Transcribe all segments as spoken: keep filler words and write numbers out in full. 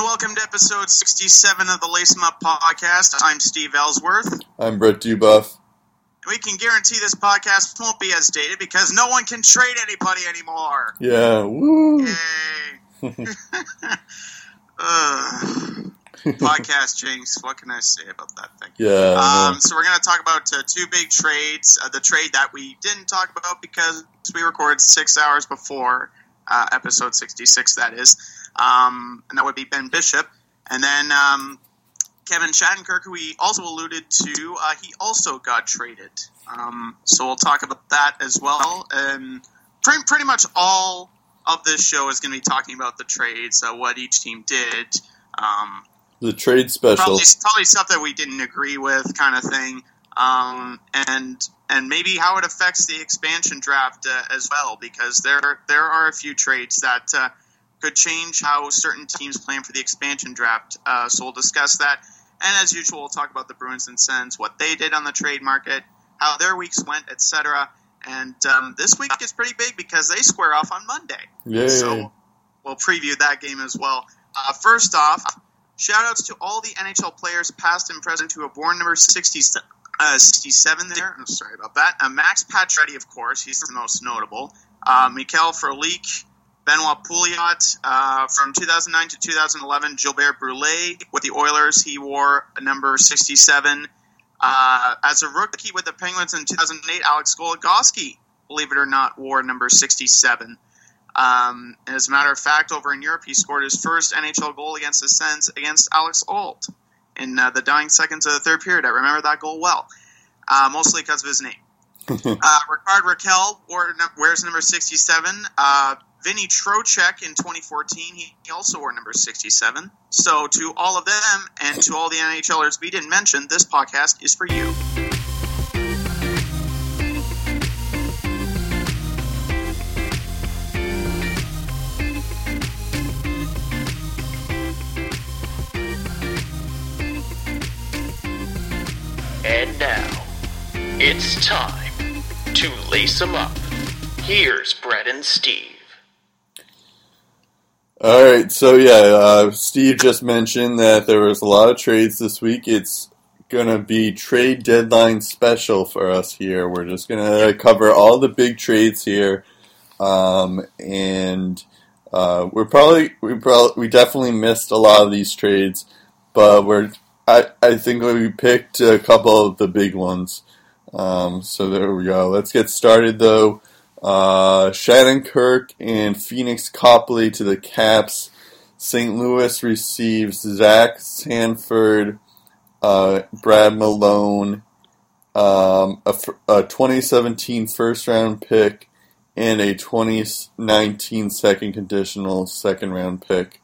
and welcome to episode sixty-seven of the Lace 'Em Up podcast. I'm Steve Ellsworth. I'm Brett Dubuff. We can guarantee this podcast won't be as dated because no one can trade anybody anymore. Yeah, woo! Yay! uh. Podcast jinx. What can I say about that thing? Yeah. Um, so we're going to talk about uh, two big trades. Uh, the trade that we didn't talk about because we recorded six hours before uh, episode sixty-six, that is. Um, and that would be Ben Bishop. And then um, Kevin Shattenkirk, who we also alluded to, uh, he also got traded. Um, so we'll talk about that as well. And pretty, pretty much all of this show is going to be talking about the trades, uh, what each team did. Um, The trade special. Probably, probably stuff that we didn't agree with, kind of thing. Um, and and maybe how it affects the expansion draft uh, as well, because there there are a few trades that uh, could change how certain teams plan for the expansion draft. Uh, so we'll discuss that. And as usual, we'll talk about the Bruins and Sens, what they did on the trade market, how their weeks went, et cetera. And um, this week is pretty big because they square off on Monday. Yay. So we'll preview that game as well. Uh, first off, shoutouts to all the N H L players, past and present, who have worn number sixty-seven there. I'm sorry about that. Uh, Max Pacioretty, of course. He's the most notable. Uh, Mikel Ferliak, Benoit Pouliot. Uh, from two thousand nine to two thousand eleven, Gilbert Brulé with the Oilers. He wore number sixty-seven. Uh, as a rookie with the Penguins in two thousand eight, Alex Goligoski, believe it or not, wore number sixty-seven. Um, as a matter of fact, over in Europe, he scored his first N H L goal against the Sens against Alex Ault in uh, the dying seconds of the third period. I remember that goal well, uh, mostly because of his name. uh, Ricard Raquel wore, wears number sixty-seven. Uh, Vinnie Trocheck in twenty fourteen, he, he also wore number sixty-seven. So to all of them and to all the NHLers we didn't mention, this podcast is for you. It's time to lace 'em up. Here's Brett and Steve. All right, so yeah, uh, Steve just mentioned that there was a lot of trades this week. It's going to be trade deadline special for us here. We're just going to cover all the big trades here, um, and uh, we're probably we probably we definitely missed a lot of these trades, but we're I I think we picked a couple of the big ones. Um, so there we go. Let's get started, though. Uh, Shattenkirk and Phoenix Copley to the Caps. Saint Louis receives Zach Sanford, uh, Brad Malone, um, a, a twenty seventeen first-round pick, and a twenty nineteen second conditional second-round pick.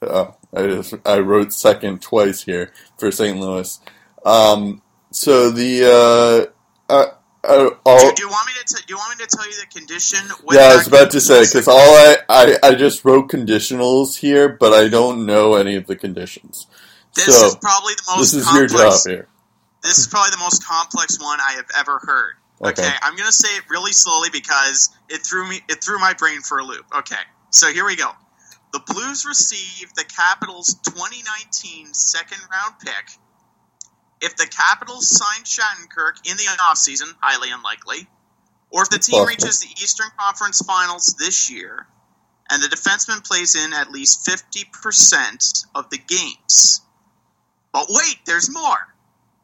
Uh, I just, I wrote second twice here for Saint Louis. Um... So the uh, uh, uh all, do, do you want me to t- do you want me to tell you the condition? Yeah, I was about to say because all I, I, I just wrote conditionals here, but I don't know any of the conditions. This so, is probably the most. This is complex, your job here. This is probably the most complex one I have ever heard. Okay, okay I'm going to say it really slowly because it threw me it threw my brain for a loop. Okay, so here we go. The Blues received the Capitals' twenty nineteen second round pick. If the Capitals sign Shattenkirk in the offseason, highly unlikely, or if the team reaches the Eastern Conference Finals this year and the defenseman plays in at least fifty percent of the games. But wait, there's more.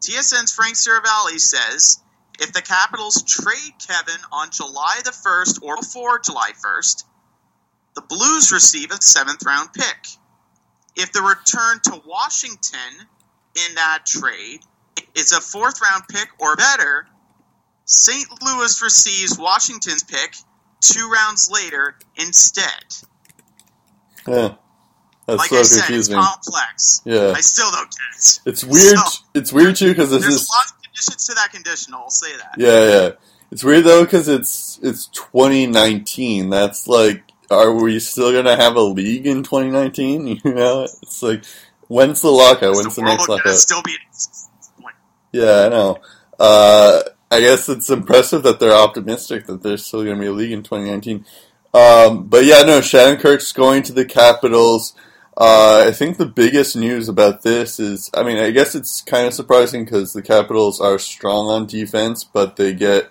T S N's Frank Saravalli says, if the Capitals trade Kevin on July the first or before July first, the Blues receive a seventh round pick. If the return to Washington in that trade is a fourth round pick or better, Saint Louis receives Washington's pick two rounds later instead. Yeah, that's like so I said, confusing. It's complex. Yeah, I still don't get it. It's weird. So, it's weird too because there's is, a lot of conditions to that conditional. I'll say that. Yeah, yeah. It's weird though because it's it's twenty nineteen. That's like, are we still gonna have a league in twenty nineteen? You know, it's like. When's the lockout? When's the, the next lockout? Still be yeah, I know. Uh, I guess it's impressive that they're optimistic that there's still going to be a league in twenty nineteen. Um, but yeah, no, Shattenkirk's going to the Capitals. Uh, I think the biggest news about this is, I mean, I guess it's kind of surprising because the Capitals are strong on defense, but they get,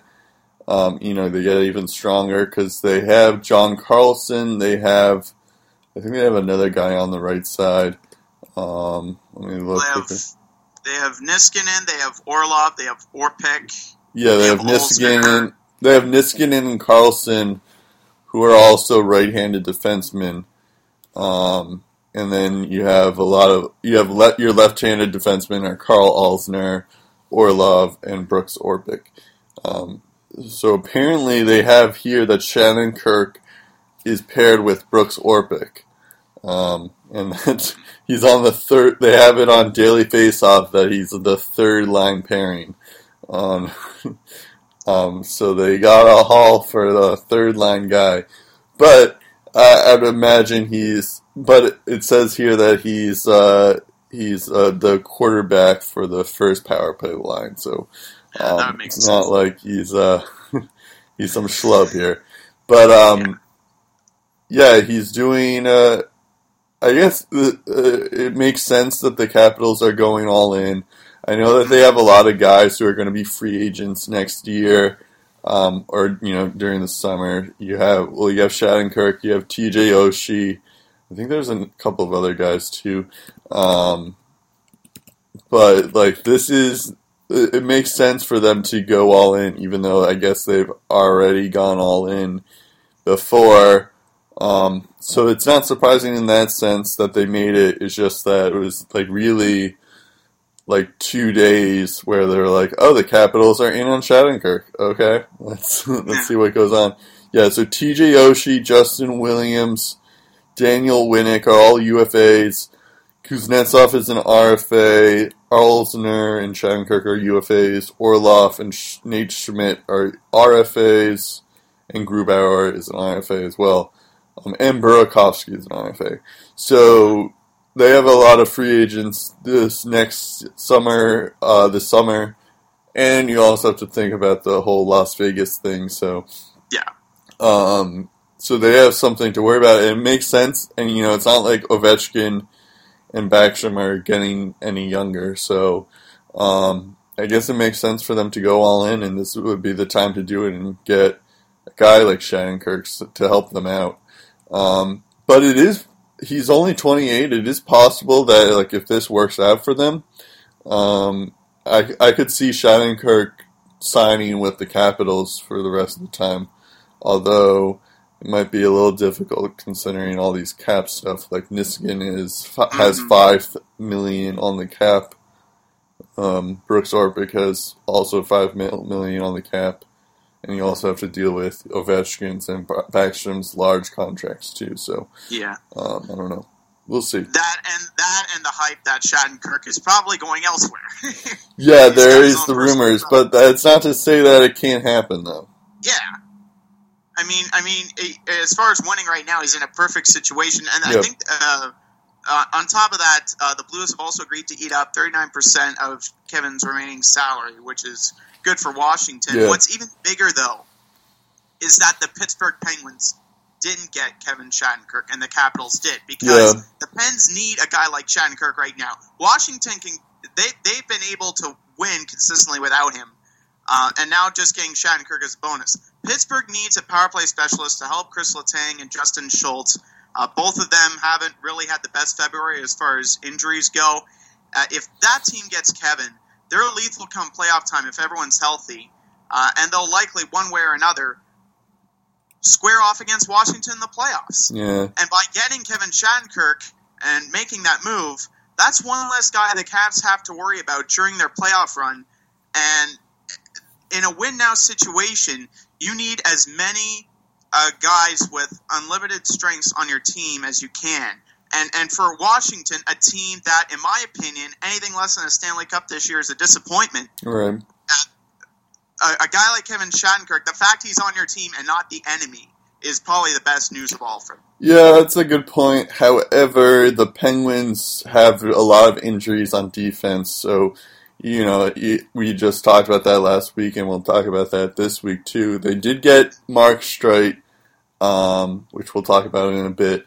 um, you know, they get even stronger because they have John Carlson. They have, I think they have another guy on the right side. Um, let me look. They have, they have Niskanen. They have Orlov. They have Orpik. Yeah, they, they have, have Niskanen. They have Niskanen and Carlson, who are also right-handed defensemen. Um, and then you have a lot of, you have le- your left-handed defensemen are Carl Alzner, Orlov, and Brooks Orpik. Um, so apparently they have here that Shattenkirk is paired with Brooks Orpik. Um, and that's, he's on the third, they have it on Daily Faceoff that he's the third line pairing. Um, um, so they got a haul for the third line guy. But, Uh, I'd imagine he's, but it says here that he's uh, he's uh, the quarterback for the first power play line, so um, yeah, it's sense. Not like he's uh, he's some schlub here. But um, yeah. yeah, he's doing. Uh, I guess th- uh, it makes sense that the Capitals are going all in. I know that they have a lot of guys who are going to be free agents next year. Um, or, you know, during the summer, you have, well, you have Shattenkirk, you have T J. Oshie. I think there's a couple of other guys, too. Um, but, like, this is, it, it makes sense for them to go all in, even though I guess they've already gone all in before. Um, so it's not surprising in that sense that they made it. It's just that it was, like, really... like two days where they're like, oh, the Capitals are in on Shattenkirk. Okay, let's let's see what goes on. Yeah, so T J. Oshie, Justin Williams, Daniel Winnick are all U F As. Kuznetsov is an R F A. Alzner and Shattenkirk are U F As. Orlov and Sh- Nate Schmidt are R F As. And Grubauer is an R F A as well. Um, and Burakovsky is an R F A. So... they have a lot of free agents this next summer, uh, this summer, and you also have to think about the whole Las Vegas thing. So, yeah, um, so they have something to worry about. It makes sense, and you know it's not like Ovechkin and Backstrom are getting any younger. So, um, I guess it makes sense for them to go all in, and this would be the time to do it and get a guy like Shattenkirk to help them out. Um, but it is. He's only twenty-eight. It is possible that, like, if this works out for them, um, I, I could see Shattenkirk signing with the Capitals for the rest of the time. Although it might be a little difficult considering all these cap stuff. Like Niskanen is has five million on the cap. Um, Brooks Orpik has also five million on the cap, and you also have to deal with Ovechkin's and Backstrom's large contracts, too. So, yeah. Um, I don't know. We'll see. That and that and the hype that Shattenkirk is probably going elsewhere. Yeah, there is the rumors, but that's not to say that it can't happen, though. Yeah. I mean, I mean, as far as winning right now, he's in a perfect situation. And yep. I think uh, uh, on top of that, uh, the Blues have also agreed to eat up thirty-nine percent of Kevin's remaining salary, which is... good for Washington. Yeah. What's even bigger, though, is that the Pittsburgh Penguins didn't get Kevin Shattenkirk, and the Capitals did, because yeah. the Pens need a guy like Shattenkirk right now. Washington, can they, they've been able to win consistently without him, uh, and now just getting Shattenkirk is a bonus. Pittsburgh needs a power play specialist to help Chris Letang and Justin Schultz. Uh, both of them haven't really had the best February as far as injuries go. Uh, if that team gets Kevin... they're lethal come playoff time if everyone's healthy, uh, and they'll likely, one way or another, square off against Washington in the playoffs. Yeah. And by getting Kevin Shattenkirk and making that move, that's one less guy the Caps have to worry about during their playoff run. And in a win-now situation, you need as many uh, guys with unlimited strengths on your team as you can. And and for Washington, a team that, in my opinion, anything less than a Stanley Cup this year is a disappointment. Right. A, a guy like Kevin Shattenkirk, the fact he's on your team and not the enemy is probably the best news of all for him. Yeah, that's a good point. However, the Penguins have a lot of injuries on defense. So, you know, we just talked about that last week, and we'll talk about that this week, too. They did get Mark Streit, um, which we'll talk about in a bit.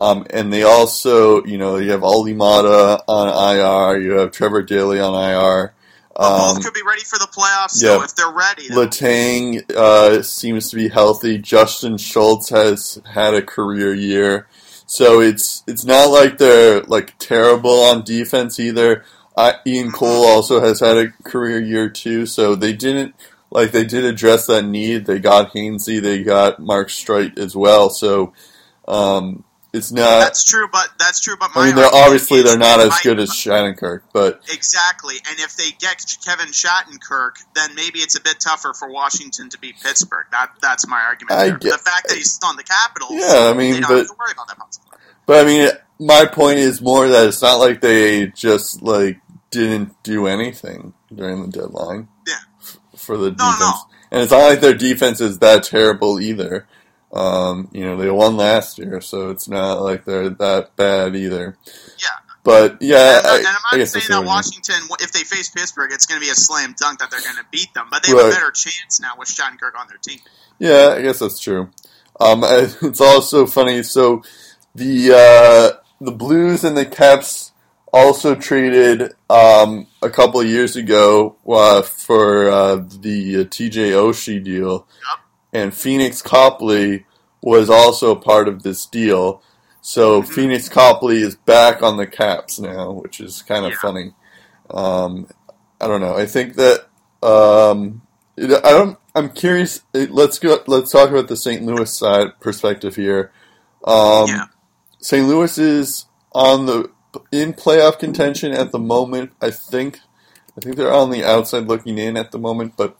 Um, and they also, you know, you have Aldi Mata on I R, you have Trevor Daley on I R. Um, both could be ready for the playoffs, yeah. So if they're ready. Letang uh, seems to be healthy. Justin Schultz has had a career year. So it's it's not like they're like terrible on defense either. I, Ian Cole also has had a career year too. So they didn't like they did address that need. They got Hainsey, they got Mark Streit as well. So um, it's not that's true, but that's true. But my I mean, they're obviously they're not as good as Shattenkirk, but exactly. And if they get Kevin Shattenkirk, then maybe it's a bit tougher for Washington to beat Pittsburgh. That that's my argument. I get, the fact that he's still on the Capitals, yeah. I mean, they don't but, have to worry about that. Possibly. But I mean, my point is more that it's not like they just like didn't do anything during the deadline. Yeah. F- for the no, defense, no. And it's not like their defense is that terrible either. Um, you know, they won last year, so it's not like they're that bad either. Yeah. But, yeah. And, I, and I'm not I saying that Washington, if they face Pittsburgh, it's going to be a slam dunk that they're going to beat them, but they have right. a better chance now with Shattenkirk on their team. Yeah, I guess that's true. Um, it's also funny, so the uh, the Blues and the Caps also traded um, a couple of years ago uh, for uh, the uh, T J. Oshie deal. Yep. And Phoenix Copley was also a part of this deal. So mm-hmm. Phoenix Copley is back on the Caps now, which is kind of yeah. funny. Um, I don't know. I think that um, it, I don't. I'm curious. It, let's go. Let's talk about the Saint Louis side perspective here. Um, yeah. Saint Louis is on the in playoff contention at the moment. I think. I think they're on the outside looking in at the moment. But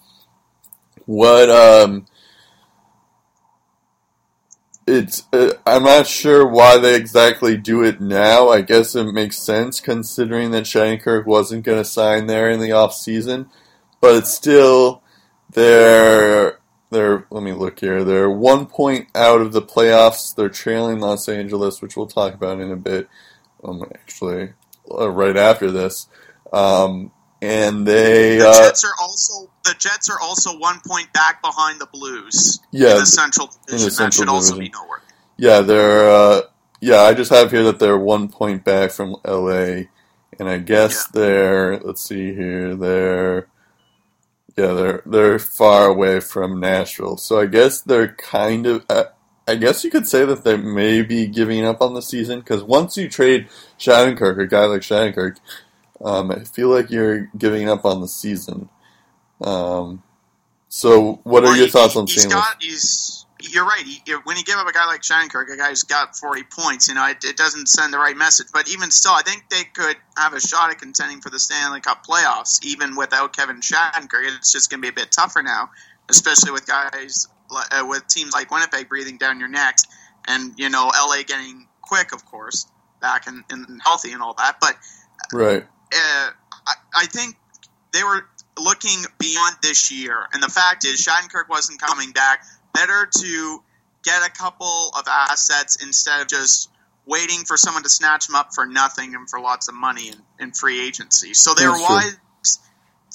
what? Um, It's. Uh, I'm not sure why they exactly do it now. I guess it makes sense considering that Shattenkirk wasn't going to sign there in the offseason. But it's still, they're, they're, let me look here. They're one point out of the playoffs. They're trailing Los Angeles, which we'll talk about in a bit. Um, actually, uh, right after this. Um, and they... The Jets uh, are also... The Jets are also one point back behind the Blues. Yeah, in the Central Division. The Central that should Division. Also be nowhere. Yeah, they're. Uh, yeah, I just have here that they're one point back from L A, and I guess yeah. they're. Let's see here. They're. Yeah, they're they're far away from Nashville, so I guess they're kind of. Uh, I guess you could say that they may be giving up on the season because once you trade Shattenkirk, a guy like Shattenkirk, um, I feel like you're giving up on the season. Um. So, what well, are your he, thoughts on Saint Louis? You're right. He, when you give up a guy like Shattenkirk, a guy who's got forty points, you know, it, it doesn't send the right message. But even still, I think they could have a shot at contending for the Stanley Cup playoffs, even without Kevin Shattenkirk. It's just going to be a bit tougher now, especially with guys uh, with teams like Winnipeg breathing down your neck, and you know, L A getting Quick, of course, back and, and healthy and all that. But right, uh, I, I think they were. Looking beyond this year, and the fact is Shattenkirk wasn't coming back. Better to get a couple of assets instead of just waiting for someone to snatch them up for nothing and for lots of money in, in free agency. So they were wise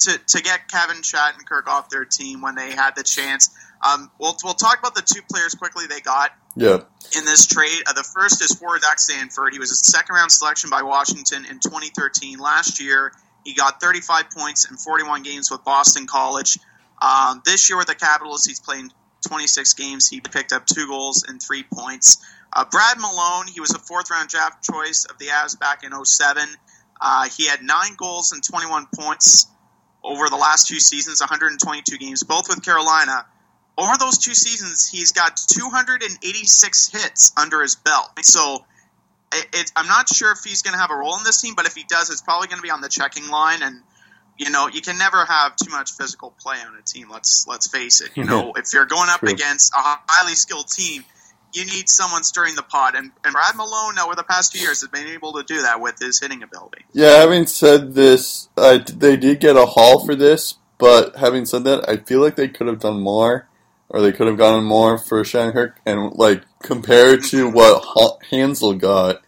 to, to get Kevin Shattenkirk off their team when they had the chance. Um, we'll, we'll talk about the two players quickly they got yeah. in this trade. Uh, the first is forward Zach Sanford. He was a second-round selection by Washington in twenty thirteen last year. He got thirty-five points in forty-one games with Boston College. Um, this year with the Capitals, he's played twenty-six games. He picked up two goals and three points. Uh, Brad Malone, he was a fourth-round draft choice of the Avs back in oh seven. Uh, he had nine goals and twenty-one points over the last two seasons, one hundred twenty-two games, both with Carolina. Over those two seasons, he's got two hundred eighty-six hits under his belt. So... It, it, I'm not sure if he's going to have a role in this team, but if he does, it's probably going to be on the checking line. And, you know, you can never have too much physical play on a team. Let's let's face it. You know, if you're going up True. Against a highly skilled team, you need someone stirring the pot. And, and Brad Malone, over the past few years, has been able to do that with his hitting ability. Yeah, having said this, uh, they did get a haul for this. But having said that, I feel like they could have done more. Or they could have gotten more for Shattenkirk, and like compared to what Hansel got,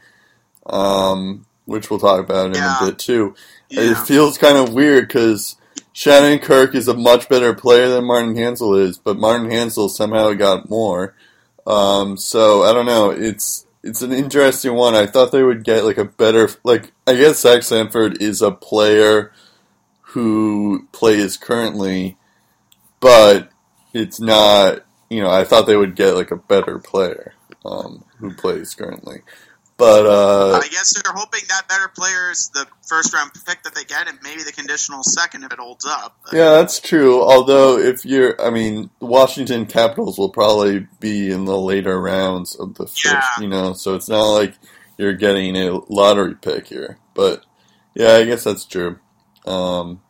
um, which we'll talk about in yeah. a bit too. Yeah. It feels kind of weird because Shattenkirk is a much better player than Martin Hansel is, but Martin Hansel somehow got more. Um, so I don't know. It's it's an interesting one. I thought they would get like a better, like, I guess Zach Sanford is a player who plays currently, but it's not, you know, I thought they would get like a better player um, who plays currently. But uh, I guess they're hoping that better player is the first round pick that they get, and maybe the conditional second if it holds up. Yeah, that's true. Although if you're, I mean, the Washington Capitals will probably be in the later rounds of the first, yeah. you know, so it's not like you're getting a lottery pick here. But yeah, I guess that's true. Um,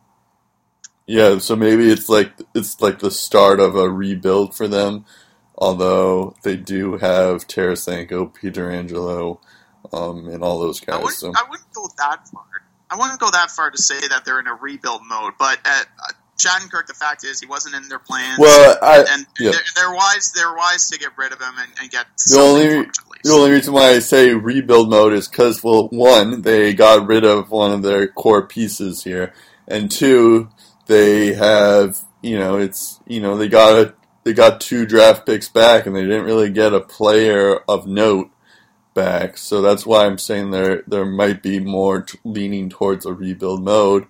yeah, so maybe it's like it's like the start of a rebuild for them. Although they do have Tarasenko, Pietrangelo, um, and all those guys. I wouldn't, so. I wouldn't go that far. I wouldn't go that far to say that they're in a rebuild mode. But at uh, Shattenkirk, the fact is he wasn't in their plans. Well, I, and, and yeah. they're, they're wise. They're wise to get rid of him and, and get the only for him, at least. The only reason why I say rebuild mode is because, well, one, they got rid of one of their core pieces here, and two, they have you know it's you know they got a. They got two draft picks back, and they didn't really get a player of note back. So that's why I'm saying there there might be more t- leaning towards a rebuild mode.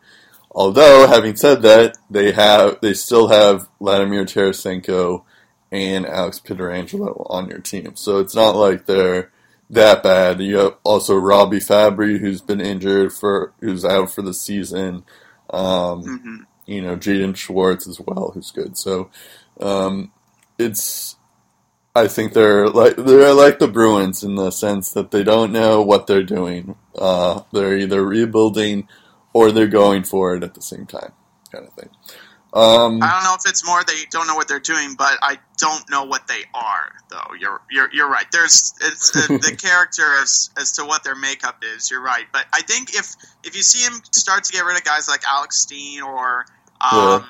Although, having said that, they have they still have Vladimir Tarasenko and Alex Pietrangelo on your team. So it's not like they're that bad. You have also Robbie Fabry, who's been injured for who's out for the season. Um, mm-hmm. You know, Jaden Schwartz as well, who's good. So. Um, it's, I think they're like, they're like the Bruins in the sense that they don't know what they're doing. Uh, they're either rebuilding or they're going for it at the same time, kind of thing. Um, I don't know if it's more they don't know what they're doing, but I don't know what they are, though. You're you're you're right. There's it's the, the character as as to what their makeup is. You're right, but I think if if you see him start to get rid of guys like Alex Steen or um, yeah.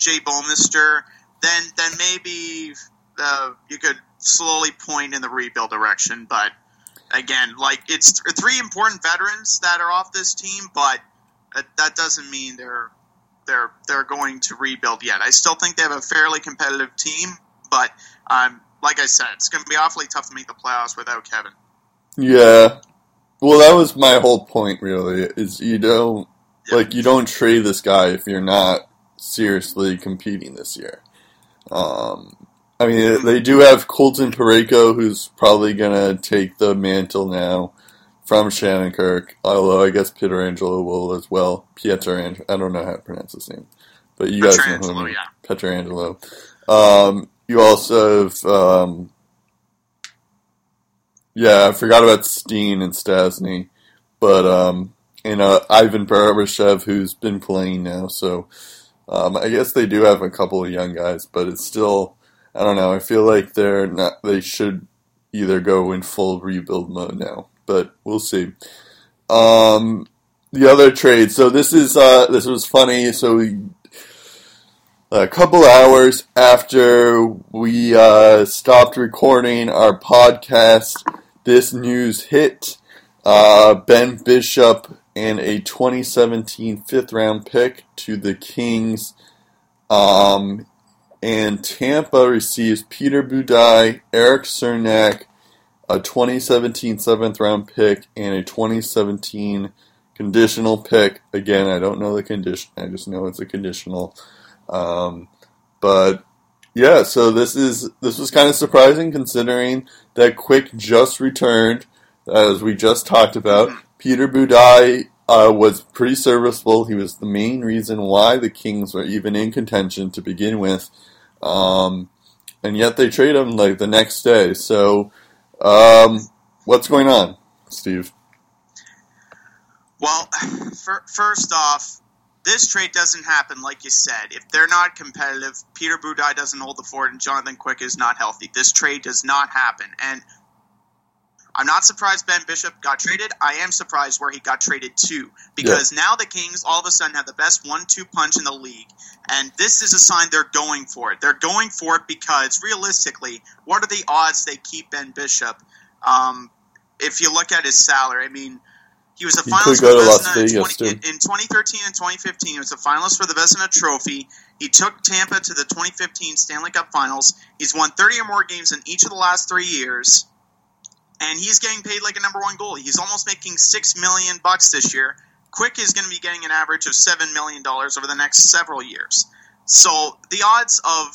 Jay Boumister, Then, then maybe uh, you could slowly point in the rebuild direction. But again, like it's th- three important veterans that are off this team, but uh, that doesn't mean they're they're they're going to rebuild yet. I still think they have a fairly competitive team, but um, like I said, it's going to be awfully tough to make the playoffs without Kevin. Yeah, well, that was my whole point. Really, is you don't yeah. like you don't trade this guy if you're not seriously competing this year. Um, I mean, they do have Colton Parayko, who's probably going to take the mantle now from Shattenkirk, although I guess Pietrangelo will as well. Pietrangelo, I don't know how to pronounce his name, but you guys know who yeah. Pietrangelo. Um, you also have, um, yeah, I forgot about Steen and Stasny, but, um, and uh, Ivan Barbashev, who's been playing now, so... Um, I guess they do have a couple of young guys, but it's still, I don't know, I feel like they're not, they should either go in full rebuild mode now, but we'll see. Um, the other trade, so this is, uh, this was funny, so we, a couple hours after we, uh, stopped recording our podcast, this news hit, uh, Ben Bishop and a twenty seventeen fifth-round pick to the Kings. Um, and Tampa receives Peter Budai, Eric Cernak, a twenty seventeen seventh-round pick, and a twenty seventeen conditional pick. Again, I don't know the condition. I just know it's a conditional. Um, but, yeah, so this is this was kind of surprising considering that Quick just returned, as we just talked about. Peter Budai uh, was pretty serviceable. He was the main reason why the Kings were even in contention to begin with. Um, and yet they trade him like the next day. So um, what's going on, Steve? Well, for, first off, this trade doesn't happen, like you said. If they're not competitive, Peter Budai doesn't hold the fort and Jonathan Quick is not healthy. This trade does not happen. And I'm not surprised Ben Bishop got traded. I am surprised where he got traded to, because yeah. now the Kings all of a sudden have the best one two punch in the league, and this is a sign they're going for it. They're going for it because, realistically, what are the odds they keep Ben Bishop? Um, if you look at his salary, I mean, he was a he finalist for the Vezina in, twenty, in twenty thirteen and twenty fifteen. He was a finalist for the Vezina Trophy. He took Tampa to the twenty fifteen Stanley Cup Finals. He's won thirty or more games in each of the last three years. and he's getting paid like a number one goalie. He's almost making six million dollars bucks this year. Quick is going to be getting an average of seven million dollars over the next several years. So the odds of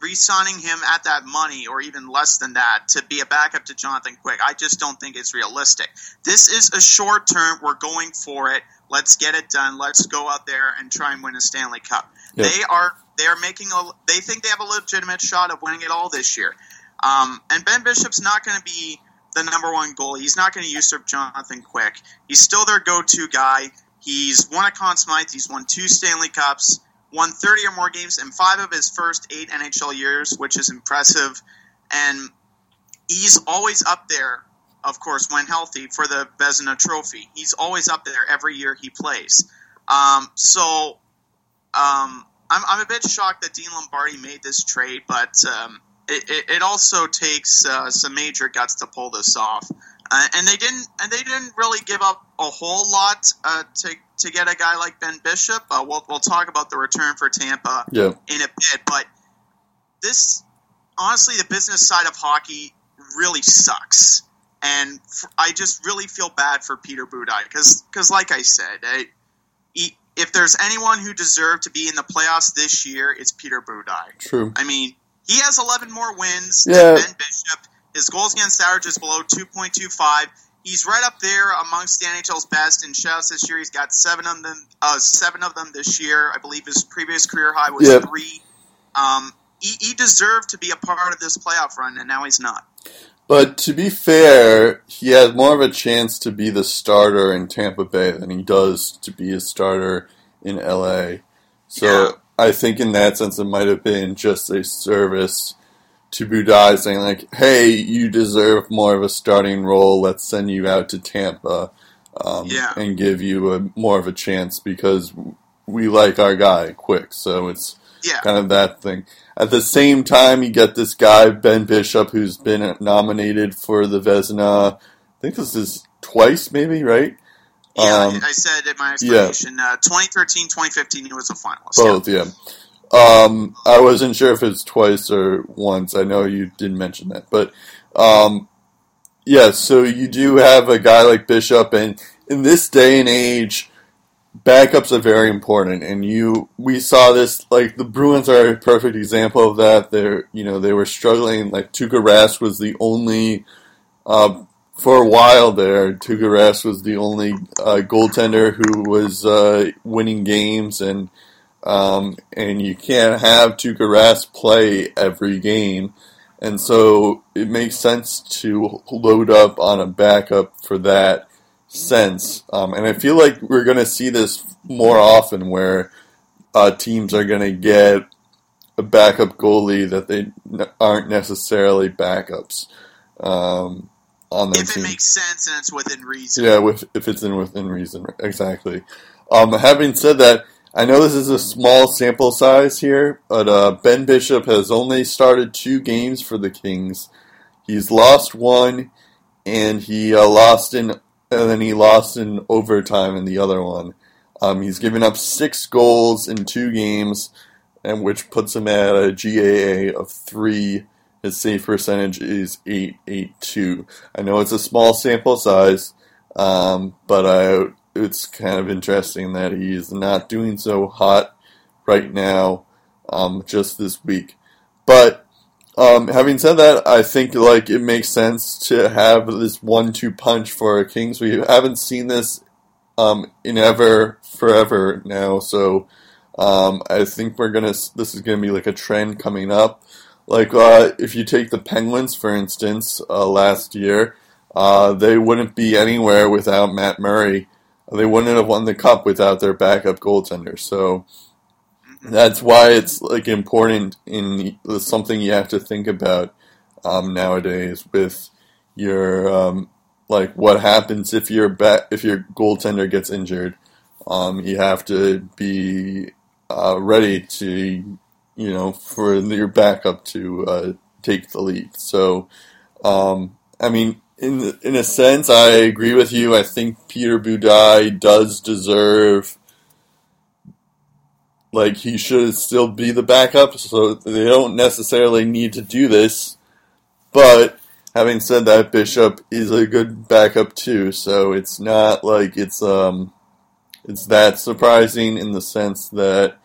re-signing him at that money or even less than that to be a backup to Jonathan Quick, I just don't think it's realistic. This is a short term. We're going for it. Let's get it done. Let's go out there and try and win a Stanley Cup. Yep. They are they are making a they think they have a legitimate shot of winning it all this year. Um, and Ben Bishop's not going to be the number one goalie. He's not going to usurp Jonathan Quick. He's still their go-to guy. He's won a Conn Smythe. He's won two Stanley Cups, won thirty or more games in five of his first eight N H L years, which is impressive. And he's always up there, of course, when healthy, for the Vezina Trophy. He's always up there every year he plays. Um, so um, I'm, I'm a bit shocked that Dean Lombardi made this trade, but um, it, it, it also takes uh, some major guts to pull this off. Uh, and they didn't. And they didn't really give up a whole lot uh, to to get a guy like Ben Bishop. Uh, we'll we'll talk about the return for Tampa yeah. in a bit. But this, honestly, the business side of hockey really sucks, and f- I just really feel bad for Peter Budai because because like I said, I, he, if there's anyone who deserved to be in the playoffs this year, it's Peter Budai. True. I mean, he has eleven more wins yeah. than Ben Bishop. His goals against average is below two point two five. He's right up there amongst the N H L's best in shouts this year. He's got seven of them. Uh, seven of them this year. I believe his previous career high was yep. three. Um, he, he deserved to be a part of this playoff run, and now he's not. But to be fair, he had more of a chance to be the starter in Tampa Bay than he does to be a starter in L A. So yeah. I think in that sense, it might have been just a service to Budai, saying like, hey, you deserve more of a starting role, let's send you out to Tampa um, yeah. and give you a more of a chance because we like our guy, Quick, so it's yeah. kind of that thing. At the same time, you get this guy, Ben Bishop, who's been nominated for the Vezina, I think this is twice maybe, right? Yeah, um, I said in my explanation, yeah. uh, twenty thirteen, twenty fifteen, he was a finalist. Both, yeah. yeah. Um, I wasn't sure if it's twice or once. I know you didn't mention that. But, um, yeah, so you do have a guy like Bishop, and in this day and age, backups are very important. And you, we saw this, like, the Bruins are a perfect example of that. They're, you know, they were struggling. Like, Tuukka Rask was the only, uh, for a while there, Tuukka Rask was the only, uh, goaltender who was, uh, winning games and, Um, and you can't have Tuukka Rask play every game. And so it makes sense to load up on a backup for that sense. Um, and I feel like we're going to see this more often where uh, teams are going to get a backup goalie that they n- aren't necessarily backups um, on their team. If it makes sense and it's within reason. Yeah, with, if it's in within reason. Exactly. Um, having said that, I know this is a small sample size here, but uh, Ben Bishop has only started two games for the Kings. He's lost one, and he uh, lost in, and then he lost in overtime in the other one. Um, he's given up six goals in two games, and which puts him at a G A A of three. His save percentage is eight eighty-two. I know it's a small sample size, um, but I. It's kind of interesting that he's not doing so hot right now, um, just this week. But um, having said that, I think like it makes sense to have this one two punch for our Kings. We haven't seen this um, in ever forever now, so um, I think we're gonna. This is gonna be like a trend coming up. Like uh, if you take the Penguins, for instance, uh, last year, uh, they wouldn't be anywhere without Matt Murray. They wouldn't have won the cup without their backup goaltender. So that's why it's like important in it's something you have to think about um, nowadays with your um, like what happens if your ba- if your goaltender gets injured. Um, you have to be uh, ready to you know for your backup to uh, take the lead. So um, I mean. In in a sense, I agree with you. I think Peter Budai does deserve, like, he should still be the backup, so they don't necessarily need to do this. But Having said that, Bishop is a good backup too, so it's not like it's um it's that surprising in the sense that,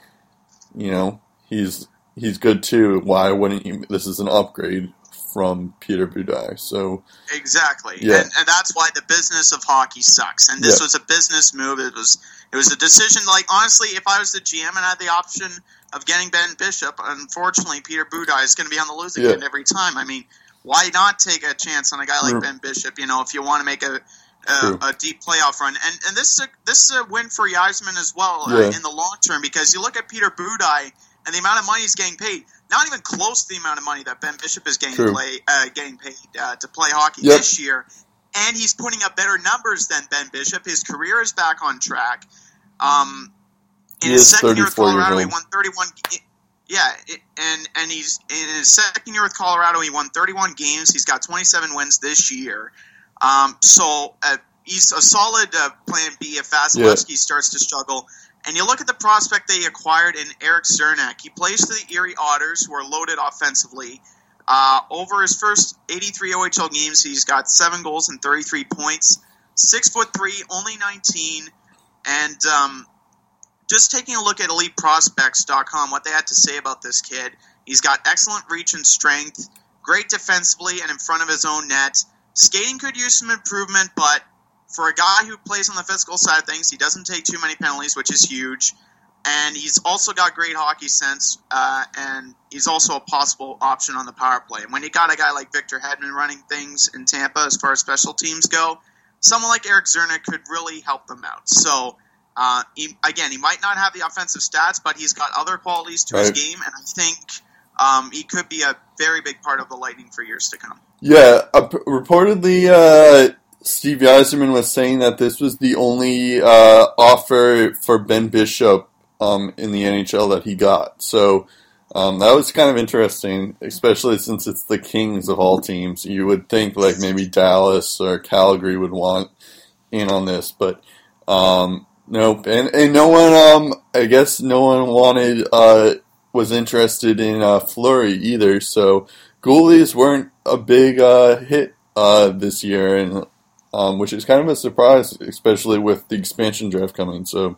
you know, he's he's good too. Why wouldn't you? This is an upgrade from Peter Budai. So exactly, yeah. and, and that's why the business of hockey sucks. And this yeah. was a business move. It was it was a decision. Like honestly, if I was the G M and I had the option of getting Ben Bishop, unfortunately, Peter Budai is going to be on the losing yeah. end every time. I mean, why not take a chance on a guy like mm. Ben Bishop? You know, if you want to make a a, a deep playoff run, and and this is a, this is a win for Yzerman as well yeah. uh, in the long term, because you look at Peter Budai and the amount of money he's getting paid. Not even close to the amount of money that Ben Bishop is getting True. play uh, getting paid uh, to play hockey yep. this year, and he's putting up better numbers than Ben Bishop. His career is back on track. Um, in he his second year with Colorado, he won thirty-one. Yeah, it, and and he's in his second year with Colorado. He won thirty-one games. He's got twenty-seven wins this year. Um, so uh, he's a solid uh, plan B if Vasilevsky yeah. starts to struggle. And you look at the prospect they acquired in Eric Cernak. He plays for the Erie Otters, who are loaded offensively. Uh, over his first eighty-three O H L games, he's got seven goals and thirty-three points. Six foot three, only nineteen. And um, just taking a look at elite prospects dot com, what they had to say about this kid. He's got excellent reach and strength, great defensively and in front of his own net. Skating could use some improvement, but for a guy who plays on the physical side of things, he doesn't take too many penalties, which is huge. And he's also got great hockey sense, uh, and he's also a possible option on the power play. And when you got a guy like Victor Hedman running things in Tampa as far as special teams go, someone like Eric Cernak could really help them out. So, uh, he, again, he might not have the offensive stats, but he's got other qualities to right. his game, and I think um, he could be a very big part of the Lightning for years to come. Yeah, uh, p- reportedly... Uh... Steve Yzerman was saying that this was the only uh, offer for Ben Bishop um, in the N H L that he got. So um, that was kind of interesting, especially since it's the Kings of all teams. You would think like maybe Dallas or Calgary would want in on this, but um, nope. And, and no one, um, I guess no one wanted, uh, was interested in uh, Fleury either. So goalies weren't a big uh, hit uh, this year, and Um, which is kind of a surprise, especially with the expansion draft coming. So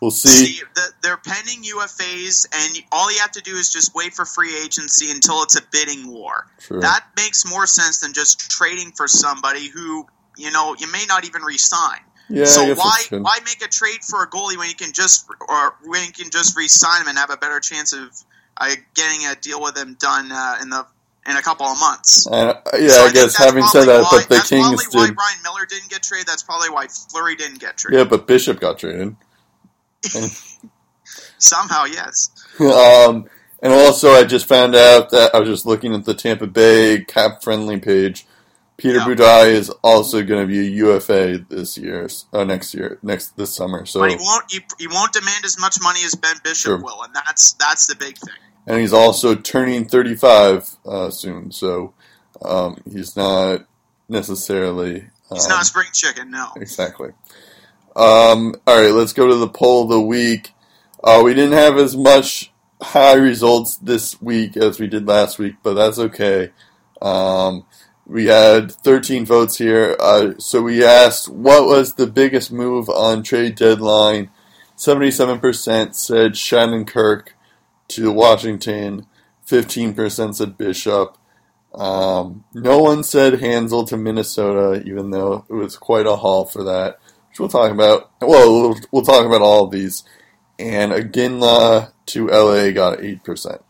we'll see. see the, they're pending U F As, and all you have to do is just wait for free agency until it's a bidding war. True. That makes more sense than just trading for somebody who, you know, you may not even re-sign. Yeah, so why why make a trade for a goalie when you can just or when you can just re-sign him and have a better chance of uh, getting a deal with him done uh, in the. in a couple of months. Uh, yeah, so I, I guess having said that, why, but the that's Kings probably why did. Ryan Miller didn't get traded. That's probably why Fleury didn't get traded. Yeah, but Bishop got traded. Somehow, yes. Um, and also, I just found out that I was just looking at the Tampa Bay cap-friendly page. Peter yeah. Budai is also going to be a U F A this year, uh, next year, next this summer. So but he won't. He, he won't demand as much money as Ben Bishop sure. will, and that's that's the big thing. And he's also turning thirty-five uh, soon, so um, he's not necessarily... Um, he's not a spring chicken, no. Exactly. Um, all right, let's go to the poll of the week. Uh, we didn't have as much high results this week as we did last week, but that's okay. Um, we had thirteen votes here. Uh, so we asked, what was the biggest move on trade deadline? seventy-seven percent said Shattenkirk to Washington, fifteen percent said Bishop. Um, no one said Hansel to Minnesota, even though it was quite a haul for that, which we'll talk about. Well, we'll, we'll talk about all of these. And Ginla to L A got eight percent.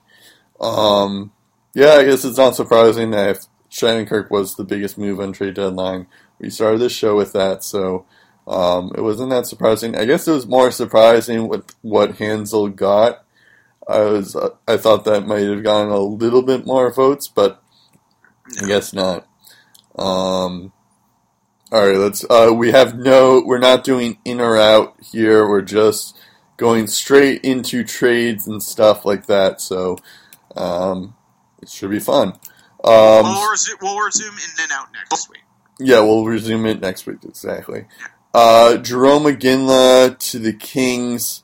Um, yeah, I guess it's not surprising that if Shattenkirk was the biggest move on trade deadline, we started this show with that, so um, it wasn't that surprising. I guess it was more surprising with what Hansel got. I was uh, I thought that might have gotten a little bit more votes, but I guess not. Um, all right, let's. Uh, we have no. We're not doing in or out here. We're just going straight into trades and stuff like that. So um, it should be fun. Um, we'll, resu- we'll resume in and out next week. Yeah, we'll resume it next week exactly. Uh, Jerome Ginla to the Kings.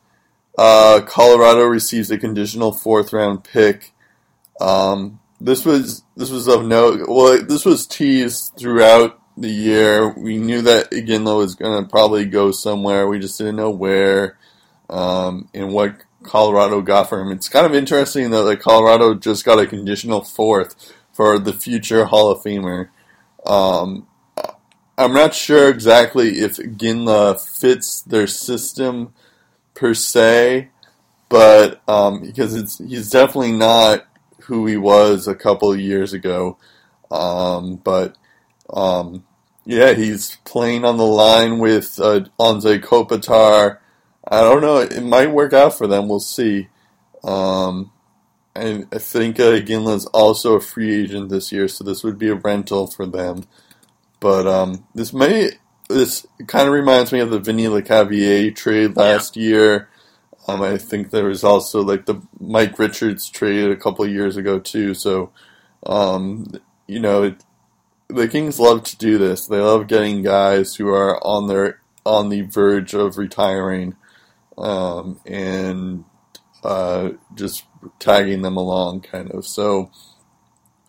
Uh, Colorado receives a conditional fourth round pick. Um, This was this was of note. Well, this was teased throughout the year. We knew that Ginla was going to probably go somewhere. We just didn't know where um, and what Colorado got for him. It's kind of interesting, though, that Colorado just got a conditional fourth for the future Hall of Famer. Um, I'm not sure exactly if Ginla fits their system per se, but um, because it's he's definitely not who he was a couple of years ago, um, but um, yeah, he's playing on the line with uh, Anze Kopitar. I don't know; it might work out for them. We'll see. Um, and I think uh, Ginla's also a free agent this year, so this would be a rental for them. But um, this may this kind of reminds me of the Vinnie Lecavalier trade last yeah. year. Um, I think there was also like the Mike Richards trade a couple of years ago too. So, um, you know, it, the Kings love to do this. They love getting guys who are on their on the verge of retiring, um, and uh, just tagging them along, kind of. So,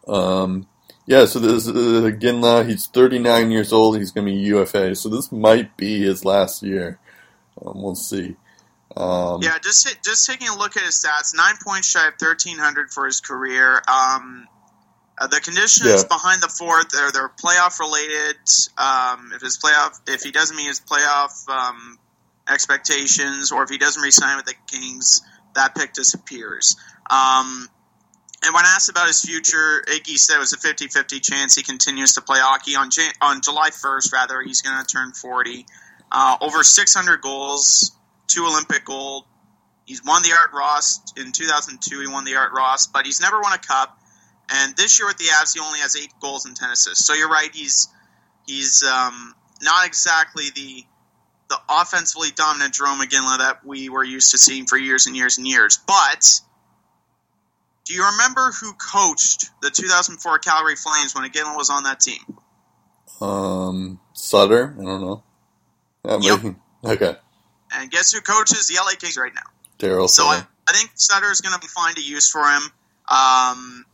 um, yeah. So this uh, Ginla, he's thirty-nine years old. He's going to be U F A. So this might be his last year. Um, we'll see. Um, yeah, just just taking a look at his stats, nine points shy of thirteen hundred for his career. Um, uh, the conditions yeah. behind the fourth, they're, they're playoff related. Um, if his playoff, if he doesn't meet his playoff um, expectations, or if he doesn't re-sign with the Kings, that pick disappears. Um, and when asked about his future, Iggy said it was a fifty-fifty chance he continues to play hockey. On Jan- on July first, rather, he's going to turn forty. Uh, over six hundred goals. Two Olympic gold. He's won the Art Ross in two thousand two. He won the Art Ross, but he's never won a cup. And this year with the Avs, he only has eight goals and ten assists. So you're right. He's he's um, not exactly the the offensively dominant Jerome Ginla that we were used to seeing for years and years and years. But do you remember who coached the two thousand four Calgary Flames when Ginla was on that team? Um, Sutter. I don't know. That yep. Making, okay. And guess who coaches the L A Kings right now? Daryl Sutter. So I, I think Sutter is going to find a use for him. Um, I,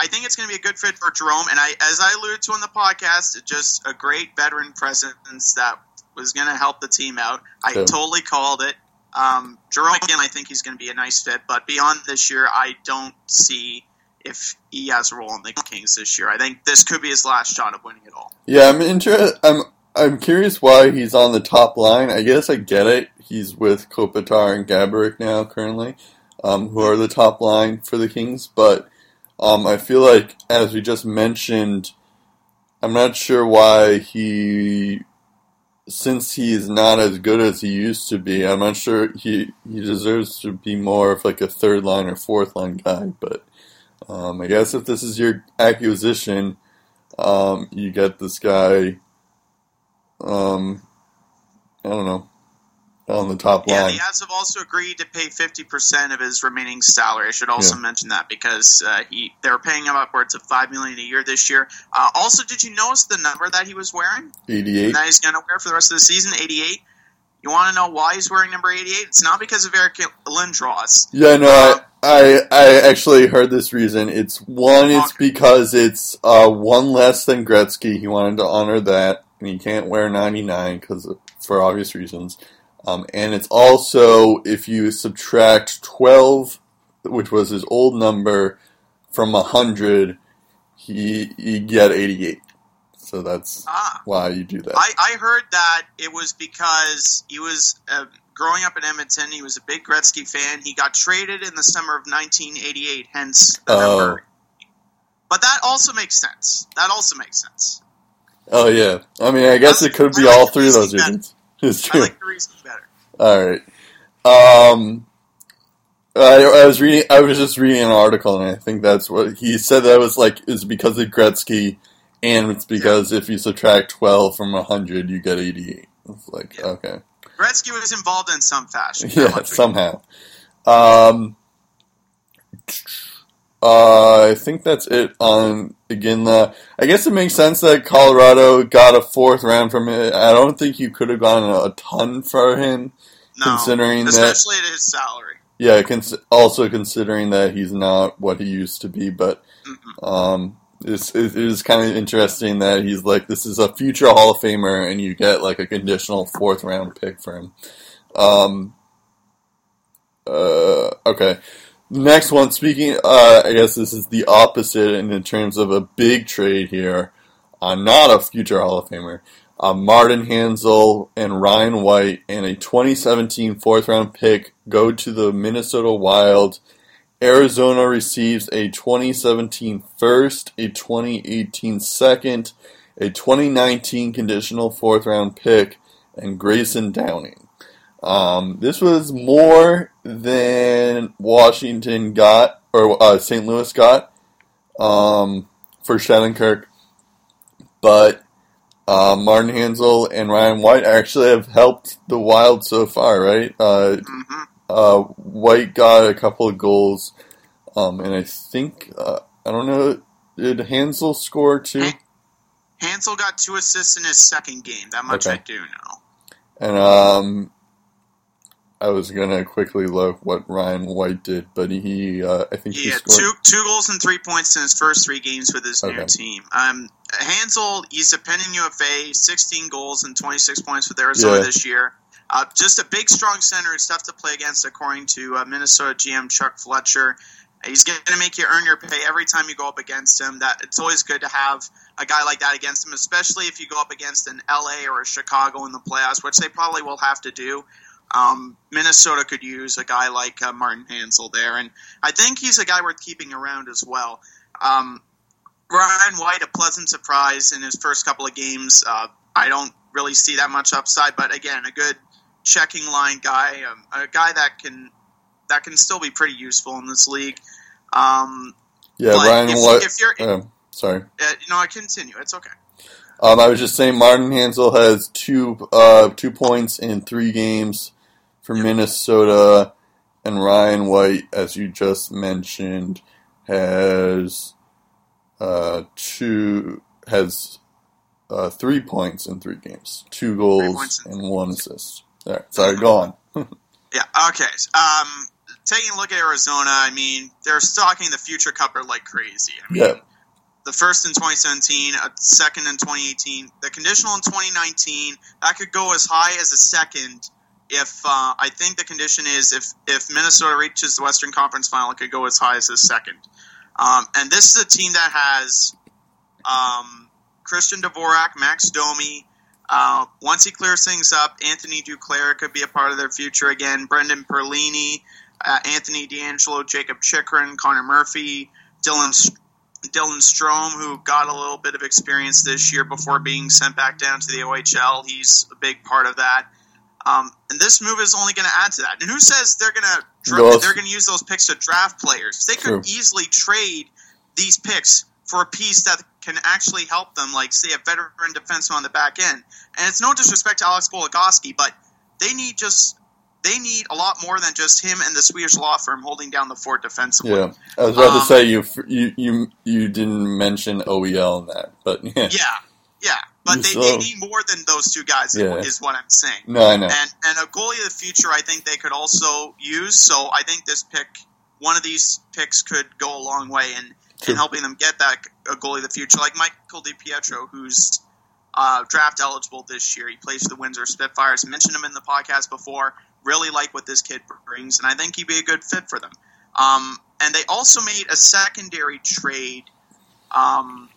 I think it's going to be a good fit for Jerome. And I, as I alluded to on the podcast, it's just a great veteran presence that was going to help the team out. I so. totally called it. Um, Jerome, again, I think he's going to be a nice fit. But beyond this year, I don't see if he has a role in the Kings this year. I think this could be his last shot of winning it all. Yeah, I'm interested. I'm I'm curious why he's on the top line. I guess I get it. He's with Kopitar and Gaborik now currently, um, who are the top line for the Kings. But um, I feel like, as we just mentioned, I'm not sure why he, since he's not as good as he used to be, I'm not sure he, he deserves to be more of like a third line or fourth line guy. But um, I guess if this is your acquisition, um, you get this guy... Um, I don't know, on the top yeah, line. Yeah, the Avs have also agreed to pay fifty percent of his remaining salary. I should also yeah. mention that because uh, he they're paying him upwards of five million dollars a year this year. Uh, also, did you notice the number that he was wearing? eighty-eight. And that he's going to wear for the rest of the season, eighty-eight. You want to know why he's wearing number eighty-eight? It's not because of Eric Lindros. Yeah, no, uh, I, I I actually heard this reason. It's one, it's because it's uh, one less than Gretzky. He wanted to honor that. And he can't wear ninety-nine because for obvious reasons. Um, and it's also, if you subtract twelve, which was his old number, from one hundred, he you get eighty-eight. So that's ah, why you do that. I, I heard that it was because he was, uh, growing up in Edmonton, he was a big Gretzky fan. He got traded in the summer of nineteen eighty-eight, hence the oh. number. But that also makes sense. That also makes sense. Oh, yeah. I mean, I guess it could be all three of those reasons. It's true. I like the reason better. All right. Um, I, I was reading. I was just reading an article, and I think that's what he said. That was like, it's because of Gretzky, and it's because yeah. if you subtract twelve from one hundred, you get eighty-eight. It's like, yeah. okay. Gretzky was involved in some fashion. Yeah, somehow. Um, Uh, I think that's it on Ginla. I guess it makes sense that Colorado got a fourth round from it. I don't think you could have gotten a, a ton for him, no, considering especially that, especially at his salary. Yeah, cons- also considering that he's not what he used to be. But Um, it's, it is kind of interesting that he's like, this is a future Hall of Famer, and you get like a conditional fourth round pick for him. Um, uh, okay. Next one, speaking, uh, I guess this is the opposite in, in terms of a big trade here. Uh, not a future Hall of Famer. Uh, Martin Hansel and Ryan White and a twenty seventeen fourth round pick go to the Minnesota Wild. Arizona receives a twenty seventeen first, a twenty eighteen second, a twenty nineteen conditional fourth round pick, and Grayson Downing. Um, this was more than Washington got, or uh, Saint Louis got, um, for Shattenkirk. But uh, Martin Hansel and Ryan White actually have helped the Wild so far, right? Uh, mm-hmm. Uh, White got a couple of goals, um, and I think, uh, I don't know, did Hansel score too? Han- Hansel got two assists in his second game, that much okay. I do know. And um, I was going to quickly look what Ryan White did, but he, uh, I think yeah, he scored. Yeah, two, two goals and three points in his first three games with his okay. new team. Um, Hansel, he's a pending U F A, sixteen goals and twenty-six points with Arizona yeah. this year. Uh, just a big, strong center. It's tough to play against, according to uh, Minnesota G M Chuck Fletcher. He's going to make you earn your pay every time you go up against him. That it's always good to have a guy like that against him, especially if you go up against an L A or a Chicago in the playoffs, which they probably will have to do. Um, Minnesota could use a guy like uh, Martin Hansel there, and I think he's a guy worth keeping around as well. Um, Ryan White, a pleasant surprise in his first couple of games. Uh, I don't really see that much upside, but again, a good checking line guy, um, a guy that can that can still be pretty useful in this league. Um, yeah, Ryan. If, what, if you're, if, oh, sorry. Uh, no, I continue. It's okay. Um, I was just saying, Martin Hansel has two uh, two points in three games for yep. Minnesota, and Ryan White, as you just mentioned, has uh, two has uh, three points in three games, two goals and one assist. There. Sorry, go on. yeah, okay. Um, taking a look at Arizona, I mean, they're stocking the future cupboard like crazy. I mean, yeah. the first in twenty seventeen, a second in twenty eighteen, the conditional in twenty nineteen. That could go as high as a second if uh, I think the condition is if, if Minnesota reaches the Western Conference Final, it could go as high as a second. Um, and this is a team that has um, Christian Dvorak, Max Domi. Uh, once he clears things up, Anthony Duclair could be a part of their future again. Brendan Perlini, uh, Anthony D'Angelo, Jacob Chychrun, Connor Murphy, Dylan Dylan Strome, who got a little bit of experience this year before being sent back down to the O H L. He's a big part of that. Um, and this move is only going to add to that. And who says they're going to dra- they're going to use those picks to draft players? They could True. easily trade these picks for a piece that can actually help them, like, say, a veteran defenseman on the back end. And it's no disrespect to Alex Goligoski, but they need just they need a lot more than just him and the Swedish law firm holding down the fort defensively. Yeah, I was about um, to say, you, you you you didn't mention O E L in that, but yeah. Yeah, yeah. But they, so, they need more than those two guys, yeah. is what I'm saying. No, I know. And, and a goalie of the future I think they could also use, so I think this pick, one of these picks could go a long way in and helping them get that a goalie of the future, like Michael DiPietro, who's uh, draft eligible this year. He plays for the Windsor Spitfires. I mentioned him in the podcast before. Really like what this kid brings, and I think he'd be a good fit for them. Um, and they also made a secondary trade. Um,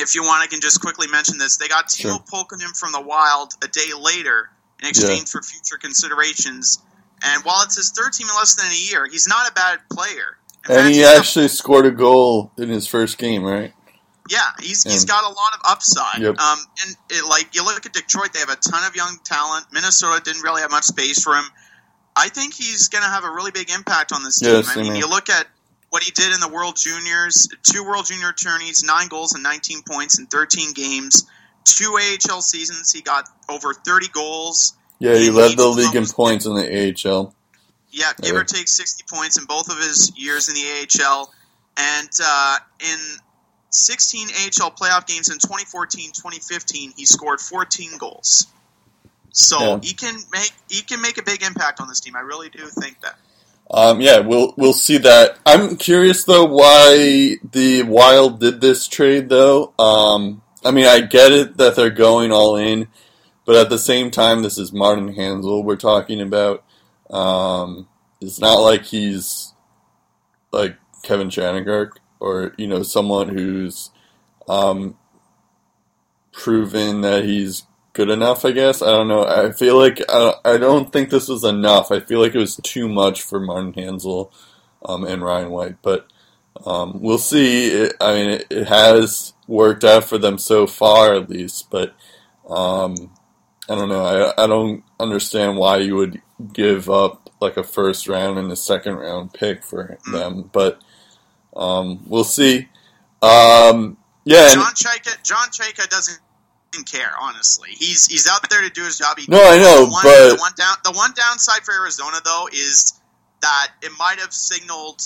if you want, I can just quickly mention this. They got Timo sure. Pulkkinen from the Wild a day later in exchange yeah. for future considerations. And while it's his third team in less than a year, he's not a bad player. And he actually scored a goal in his first game, right? Yeah, he's and, he's got a lot of upside. Yep. Um, and it, like you look at Detroit, they have a ton of young talent. Minnesota didn't really have much space for him. I think he's going to have a really big impact on this team. Yes, I mean, man. You look at what he did in the World Juniors, two World Junior tourneys, nine goals and nineteen points in thirteen games, two A H L seasons. He got over thirty goals. Yeah, he, he led the league in points in the A H L. Yeah, give or take sixty points in both of his years in the A H L. And uh, in sixteen A H L playoff games in twenty fourteen, twenty fifteen, he scored fourteen goals. So yeah. he can make he can make a big impact on this team. I really do think that. Um, yeah, we'll we'll see that. I'm curious though why the Wild did this trade though. Um, I mean, I get it that they're going all in, but at the same time, this is Martin Hansel we're talking about. Um, it's not like he's like Kevin Shattenkirk or you know someone who's um, proven that he's good enough, I guess. I don't know. I feel like I, I don't think this was enough. I feel like it was too much for Martin Hansel um, and Ryan White. But um, we'll see. It, I mean, it, it has worked out for them so far, at least. But um, I don't know. I, I don't understand why you would give up like a first round and a second round pick for them. But um, we'll see. Um, yeah. John Chayka. John Chayka doesn't care, honestly. He's he's out there to do his job. He no, I know, the one, but... The one, down, the one downside for Arizona, though, is that it might have signaled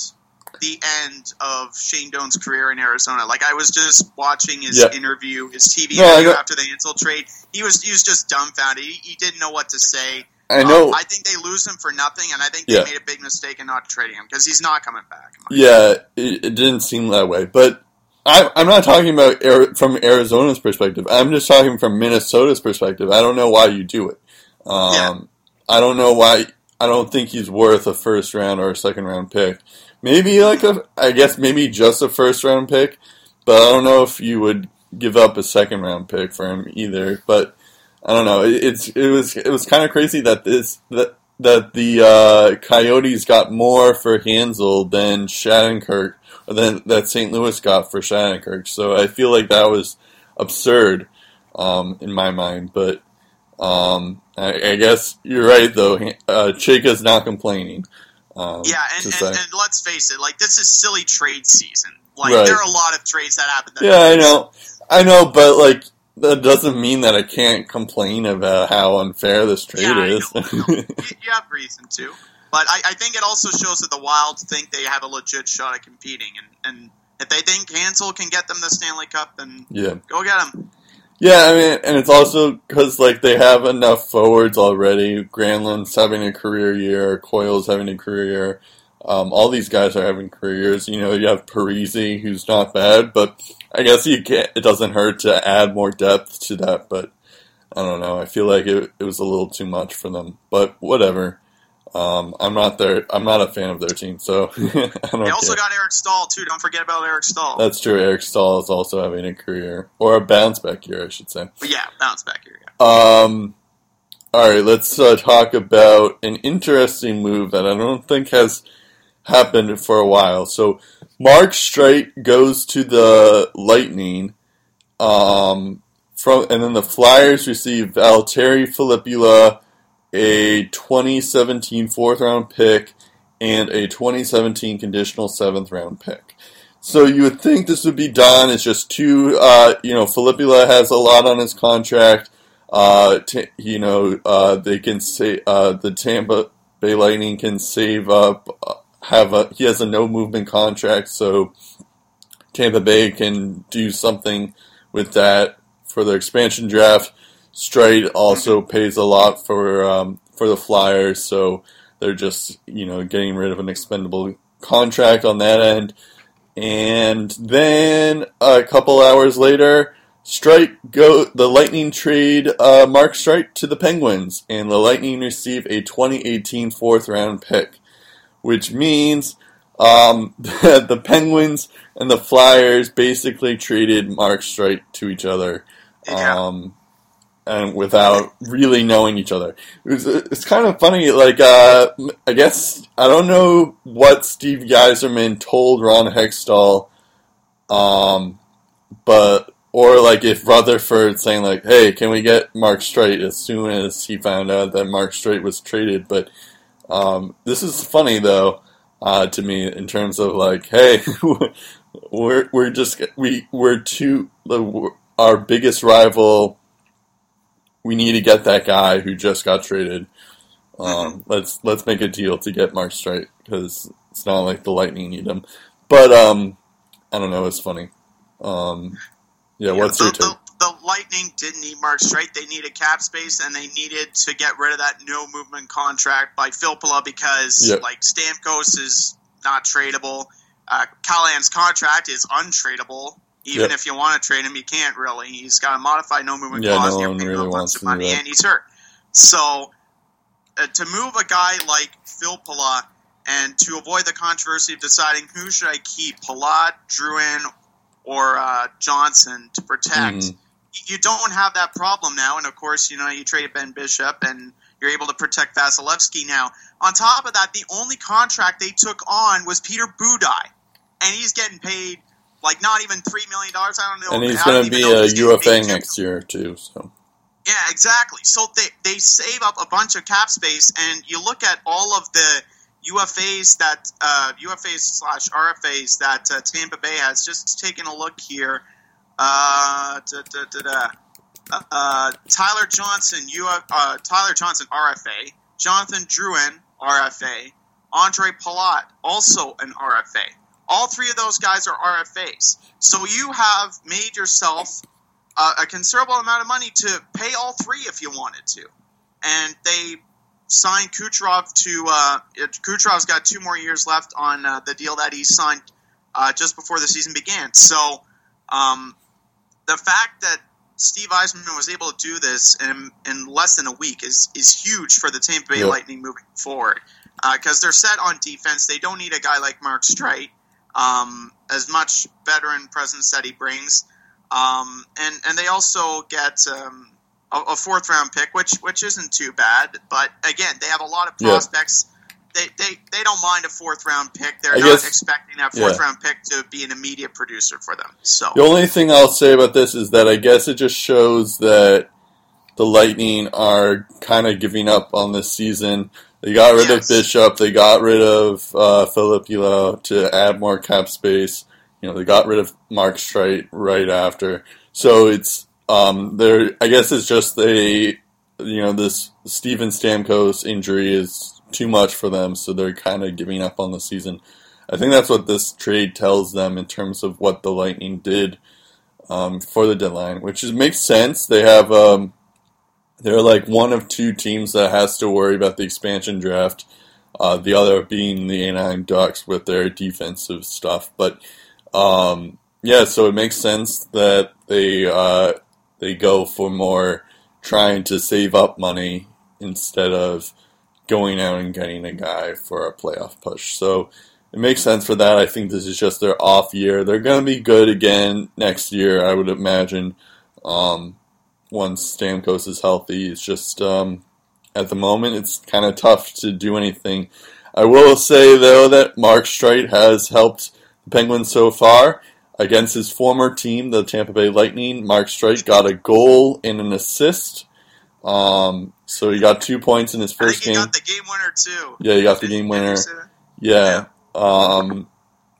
the end of Shane Doan's career in Arizona. Like, I was just watching his yeah. interview, his T V no, interview after the Hansel trade. He was he was just dumbfounded. He, he didn't know what to say. I know. Um, I think they lose him for nothing, and I think they yeah. made a big mistake in not trading him, because he's not coming back. Yeah, it, it didn't seem that way, but... I'm not talking about from Arizona's perspective. I'm just talking from Minnesota's perspective. I don't know why you do it. Um, yeah. I don't know why. I don't think he's worth a first round or a second round pick. Maybe like a, I guess maybe just a first round pick, but I don't know if you would give up a second round pick for him either. But I don't know. It, it's it was it was kind of crazy that this that that the uh, Coyotes got more for Hansel than Shattenkirk. Than that Saint Louis got for Shattenkirk, so I feel like that was absurd um, in my mind. But um, I, I guess you're right, though. Uh, Chayka's not complaining. Um, yeah, and, and, and let's face it, like this is silly trade season. Like right. there are a lot of trades that happen. That yeah, I know, I know, but like that doesn't mean that I can't complain about how unfair this trade yeah, is. I know, I know. You have reason to. But I, I think it also shows that the Wild think they have a legit shot at competing. And, and if they think Hansel can get them the Stanley Cup, then yeah. go get them. Yeah, I mean, and it's also because like, they have enough forwards already. Granlund's having a career year. Coyle's having a career year. Um, all these guys are having career years. You know, you have Parisi, who's not bad. But I guess you can't, it doesn't hurt to add more depth to that. But I don't know. I feel like it, it was a little too much for them. But whatever. Um, I'm not their. I'm not a fan of their team, so I don't They also care. Got Eric Staal, too. Don't forget about Eric Staal. That's true. Eric Staal is also having a career. Or a bounce-back year, I should say. But yeah, bounce-back year, yeah. Um, all right, let's uh, talk about an interesting move that I don't think has happened for a while. So, Mark Streit goes to the Lightning, um, from, and then the Flyers receive Valtteri Filipula, a twenty seventeen fourth-round pick, and a twenty seventeen conditional seventh-round pick. So you would think this would be done. It's just two, uh, you know, Filipula has a lot on his contract. Uh, t- you know, uh, they can say, uh, the Tampa Bay Lightning can save up, have a, he has a no-movement contract, so Tampa Bay can do something with that for their expansion draft. Straight also pays a lot for um, for the Flyers, so they're just you know getting rid of an expendable contract on that end. And then a couple hours later, Streit go the Lightning trade uh, Mark Streit to the Penguins, and the Lightning receive a twenty eighteen fourth round pick, which means um, that the Penguins and the Flyers basically traded Mark Streit to each other. Um, and without really knowing each other. It was, it's kind of funny, like, uh, I guess, I don't know what Steve Yzerman told Ron Hextall, um, but, or, like, if Rutherford saying, like, hey, can we get Mark Streit as soon as he found out that Mark Streit was traded, but, um, this is funny, though, uh, to me, in terms of, like, hey, we're, we're just, we, we're two, our biggest rival... We need to get that guy who just got traded. Um, let's let's make a deal to get Mark Streit because it's not like the Lightning need him. But um, I don't know. It's funny. Um, yeah, yeah. What's the, your take? The, the Lightning didn't need Mark Streit. They needed cap space, and they needed to get rid of that no-movement contract by Filppula because, yep. like, Stamkos is not tradable. Uh, Callahan's contract is untradeable. Even yep. if you want to trade him, you can't really. He's got a modified no-movement yeah, clause. No one really wants to money, and he's hurt. So uh, to move a guy like Filppula and to avoid the controversy of deciding who should I keep, Palat, Drouin, or uh, Johnson to protect, mm. you don't have that problem now. And, of course, you know, you traded Ben Bishop and you're able to protect Vasilevsky now. On top of that, the only contract they took on was Peter Budai, and he's getting paid like not even three million dollars. I don't know. And he's going to be a U F A next year too. So. Yeah, exactly. So they, they save up a bunch of cap space, and you look at all of the U F As that uh, U F As slash R F As that uh, Tampa Bay has. Just taking a look here. Uh, da, da, da, da. Uh, uh, Tyler Johnson, Uf, uh, Tyler Johnson R F A. Jonathan Drouin R F A. Andre Palat also an R F A. All three of those guys are R F As. So you have made yourself uh, a considerable amount of money to pay all three if you wanted to, and they signed Kucherov to uh, – Kucherov's got two more years left on uh, the deal that he signed uh, just before the season began. So um, the fact that Steve Yzerman was able to do this in, in less than a week is, is huge for the Tampa Bay yeah. Lightning moving forward because uh, they're set on defense. They don't need a guy like Mark Streit, um, as much veteran presence that he brings. Um, and, and they also get um, – a fourth round pick, which which isn't too bad, but again, they have a lot of prospects. Yeah. They, they they don't mind a fourth round pick. They're I not guess, expecting that fourth yeah. round pick to be an immediate producer for them. So the only thing I'll say about this is that I guess it just shows that the Lightning are kind of giving up on this season. They got rid yes. of Bishop. They got rid of uh, Filipula to add more cap space. You know, they got rid of Mark Streit right after. So it's. Um, there, I guess it's just they, you know, this Steven Stamkos injury is too much for them, so they're kind of giving up on the season. I think that's what this trade tells them in terms of what the Lightning did um, for the deadline, which is, makes sense. They have, um, they're like one of two teams that has to worry about the expansion draft, uh, the other being the Anaheim Ducks with their defensive stuff. But, um, yeah, so it makes sense that they... Uh, They go for more trying to save up money instead of going out and getting a guy for a playoff push. So it makes sense for that. I think this is just their off year. They're going to be good again next year, I would imagine, um, once Stamkos is healthy. It's just um, at the moment it's kind of tough to do anything. I will say, though, that Mark Streit has helped the Penguins so far. Against his former team, the Tampa Bay Lightning, Mark Streit got a goal and an assist. Um, so he got two points in his first game. He got the game winner, too. Yeah, he got the game winner. Yeah. Um,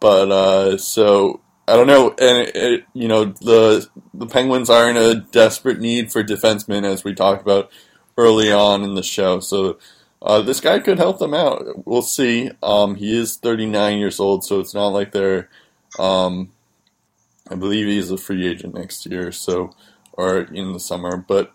but, uh, so, I don't know. And, it, it, you know, the the Penguins are in a desperate need for defensemen, as we talked about early on in the show. So, uh, this guy could help them out. We'll see. Um, he is thirty-nine years old, so it's not like they're... Um, I believe he's a free agent next year, so or in the summer. But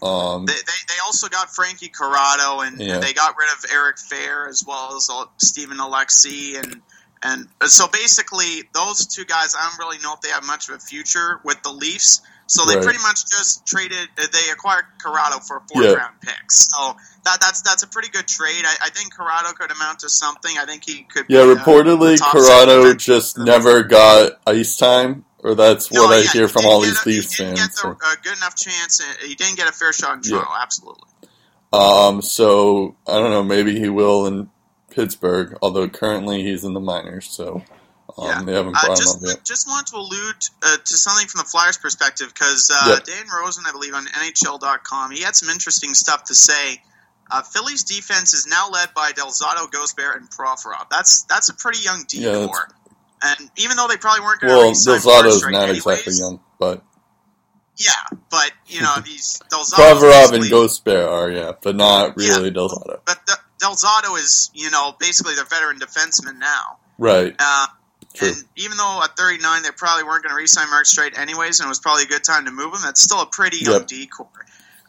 um, they, they they also got Frankie Corrado, and, yeah. and they got rid of Eric Fair as well as Stephen Alexi, and and so basically those two guys. I don't really know if they have much of a future with the Leafs. So they right. pretty much just traded. They acquired Corrado for a fourth yeah. round pick. So that that's that's a pretty good trade. I, I think Corrado could amount to something. I think he could. Yeah, be, reportedly uh, Corrado just never got ice time, or that's no, what yeah, I hear he from all these a, Leafs fans. He didn't fans, get the, so. a good enough chance. He didn't get a fair shot in Toronto. Yeah. Absolutely. Um. So I don't know. Maybe he will in Pittsburgh. Although currently he's in the minors. So. Um, yeah. they I just, just want to allude uh, to something from the Flyers' perspective because uh, yep. Dan Rosen, I believe, on N H L dot com, he had some interesting stuff to say. Uh, Philly's defense is now led by Delzato, Gosebert, and Provorov. That's that's a pretty young D four. Yeah, and even though they probably weren't going to well, Delzato's right not anyways, exactly young, but yeah, but you know these Provorov and Gosebert are yeah, but not really yeah, Delzato. But the, Delzato is you know basically the veteran defenseman now, right? Uh, True. And even though at thirty-nine they probably weren't going to re-sign Mark Streit anyways, and it was probably a good time to move him, that's still a pretty young yep. D-core.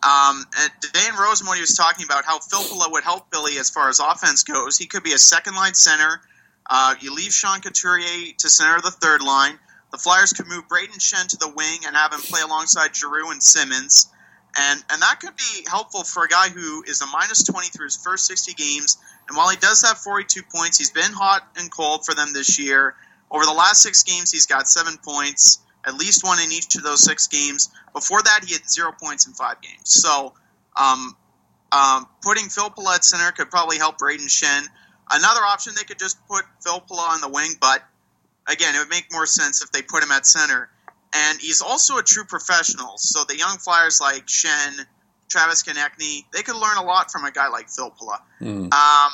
Um, and Dan Rosenwood, he was talking about how Filppula would help Billy as far as offense goes. He could be a second-line center. Uh, you leave Sean Couturier to center of the third line. The Flyers could move Braden Shen to the wing and have him play alongside Giroux and Simmons. And and that could be helpful for a guy who is a minus twenty through his first sixty games. And while he does have forty-two points, he's been hot and cold for them this year. Over the last six games, he's got seven points, at least one in each of those six games. Before that, he had zero points in five games. So um, um, putting Filppula at center could probably help Braden Shen. Another option, they could just put Filppula on the wing, but again, it would make more sense if they put him at center. And he's also a true professional, so the young Flyers like Shen, Travis Konecny, they could learn a lot from a guy like Filppula. Mm. Um,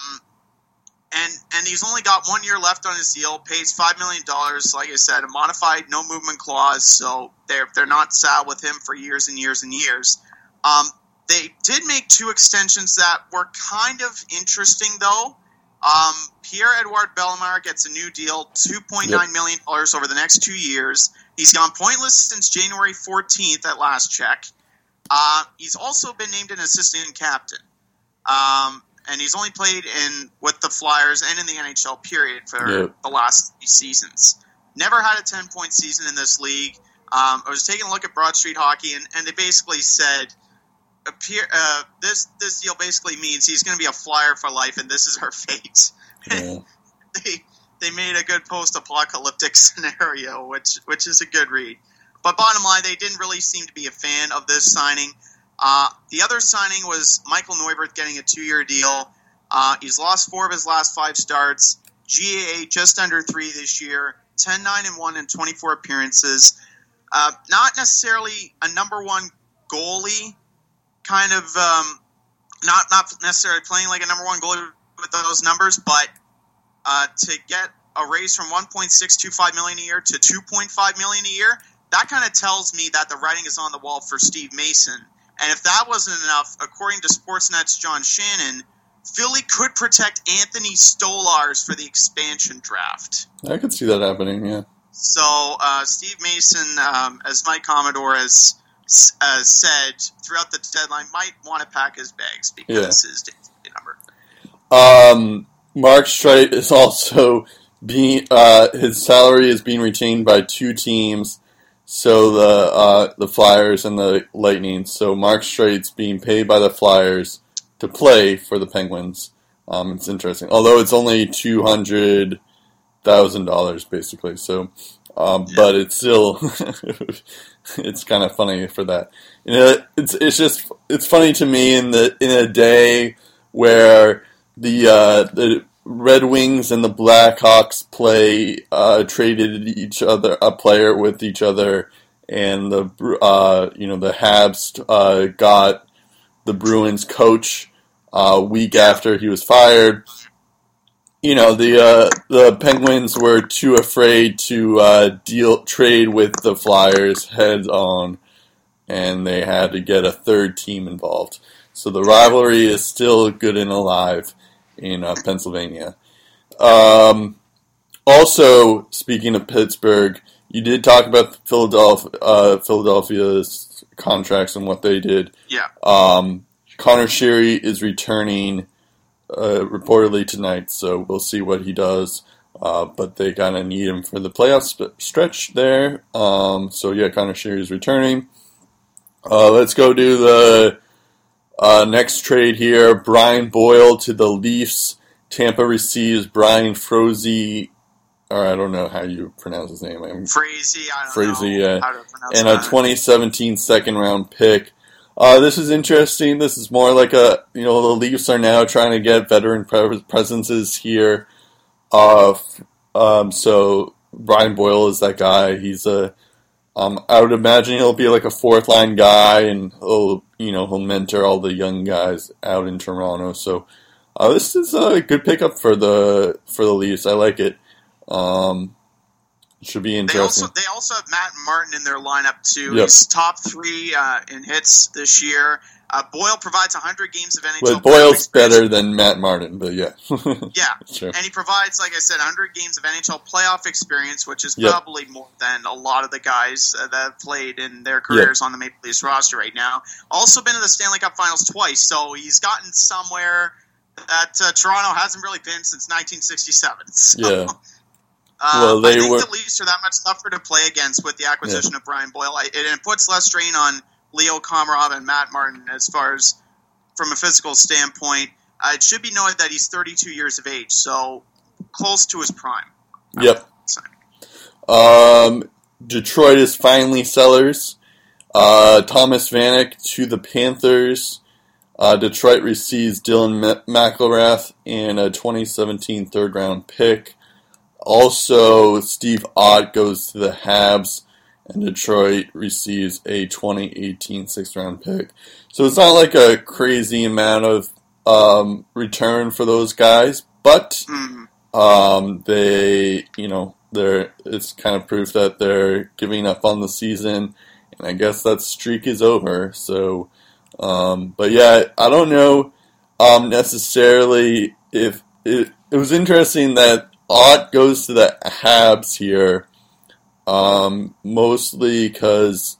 and and he's only got one year left on his deal, pays five million dollars, like I said, a modified no-movement clause, so they're, they're not saddled with him for years and years and years. Um, they did make two extensions that were kind of interesting, though. Um, Pierre-Edouard Bellemare gets a new deal, two point nine yep. million dollars over the next two years. He's gone pointless since January fourteenth at last check. Uh, he's also been named an assistant captain, um, and he's only played in with the Flyers and in the N H L period for yep. the last three seasons. Never had a ten-point season in this league. Um, I was taking a look at Broad Street Hockey, and, and they basically said, Uh, this this deal basically means he's going to be a Flyer for life, and this is our fate. Yeah. they they made a good post-apocalyptic scenario, which which is a good read. But bottom line, they didn't really seem to be a fan of this signing. Uh, the other signing was Michael Neuwirth getting a two-year deal. Uh, he's lost four of his last five starts. G A A just under three this year. ten nine one in twenty-four appearances. Uh, not necessarily a number one goalie. Kind of um, not not necessarily playing like a number one goalie with those numbers, but uh, to get a raise from one point six two five million dollars a year to two point five million dollars a year, that kind of tells me that the writing is on the wall for Steve Mason. And if that wasn't enough, according to Sportsnet's John Shannon, Philly could protect Anthony Stolarz for the expansion draft. I could see that happening, yeah. So uh, Steve Mason, um, as Mike Commodore has Uh, said throughout the deadline, might want to pack his bags because yeah. this is the number. Um, Mark Streit is also being uh, his salary is being retained by two teams, so the uh, the Flyers and the Lightning. So Mark Streit's being paid by the Flyers to play for the Penguins. Um, it's interesting, although it's only two hundred thousand dollars basically. So. Um, but it's still, it's kind of funny for that. You know, it's it's just it's funny to me in the in a day where the uh, the Red Wings and the Blackhawks play uh, traded each other a player with each other, and the uh, you know the Habs uh, got the Bruins coach a week after he was fired. You know, the uh, the Penguins were too afraid to uh, deal trade with the Flyers heads on, and they had to get a third team involved. So the rivalry is still good and alive in uh, Pennsylvania. Um, also, speaking of Pittsburgh, you did talk about Philadelphia, uh, Philadelphia's contracts and what they did. Yeah. Um, Connor Sheary is returning Uh, reportedly tonight, so we'll see what he does. Uh, but they kind of need him for the playoff sp- stretch there. Um, so yeah, Connor Sheary is returning. Uh, let's go do the uh, next trade here. Brian Boyle to the Leafs. Tampa receives Brian Froese, or I don't know how you pronounce his name. I'm Froese, I don't Froese, know uh, how to pronounce and that. And a twenty seventeen second round pick. Uh, this is interesting. This is more like a, you know, the Leafs are now trying to get veteran pre- presences here. Uh, um, so Brian Boyle is that guy. He's a, um, I would imagine he'll be like a fourth line guy, and he'll, you know, he'll mentor all the young guys out in Toronto. So uh, this is a good pickup for the for the Leafs. I like it. Um, Should be interesting. They also, they also have Matt Martin in their lineup too. Yep. He's top three uh, in hits this year. Uh, Boyle provides one hundred games of N H L. Well, Boyle's better than Matt Martin, but yeah. yeah, sure. And he provides, like I said, one hundred games of N H L playoff experience, which is yep. probably more than a lot of the guys uh, that have played in their careers yep. on the Maple Leafs roster right now. Also been to the Stanley Cup Finals twice, so he's gotten somewhere that uh, Toronto hasn't really been since nineteen sixty-seven. So. Yeah. Um, well, they I think were... the Leafs are that much tougher to play against with the acquisition yeah. of Brian Boyle. I, it, it puts less strain on Leo Komarov and Matt Martin as far as from a physical standpoint. Uh, it should be noted that he's thirty-two years of age, so close to his prime. Yep. Um, Detroit is finally sellers. Uh, Thomas Vanek to the Panthers. Uh, Detroit receives Dylan McElrath and a twenty seventeen third-round pick. Also, Steve Ott goes to the Habs, and Detroit receives a twenty eighteen sixth-round pick. So it's not like a crazy amount of um, return for those guys, but um, they, you know, they're it's kind of proof that they're giving up on the season, and I guess that streak is over. So, um, but yeah, I don't know um, necessarily if it. It was interesting that Ott goes to the Habs here, um, mostly because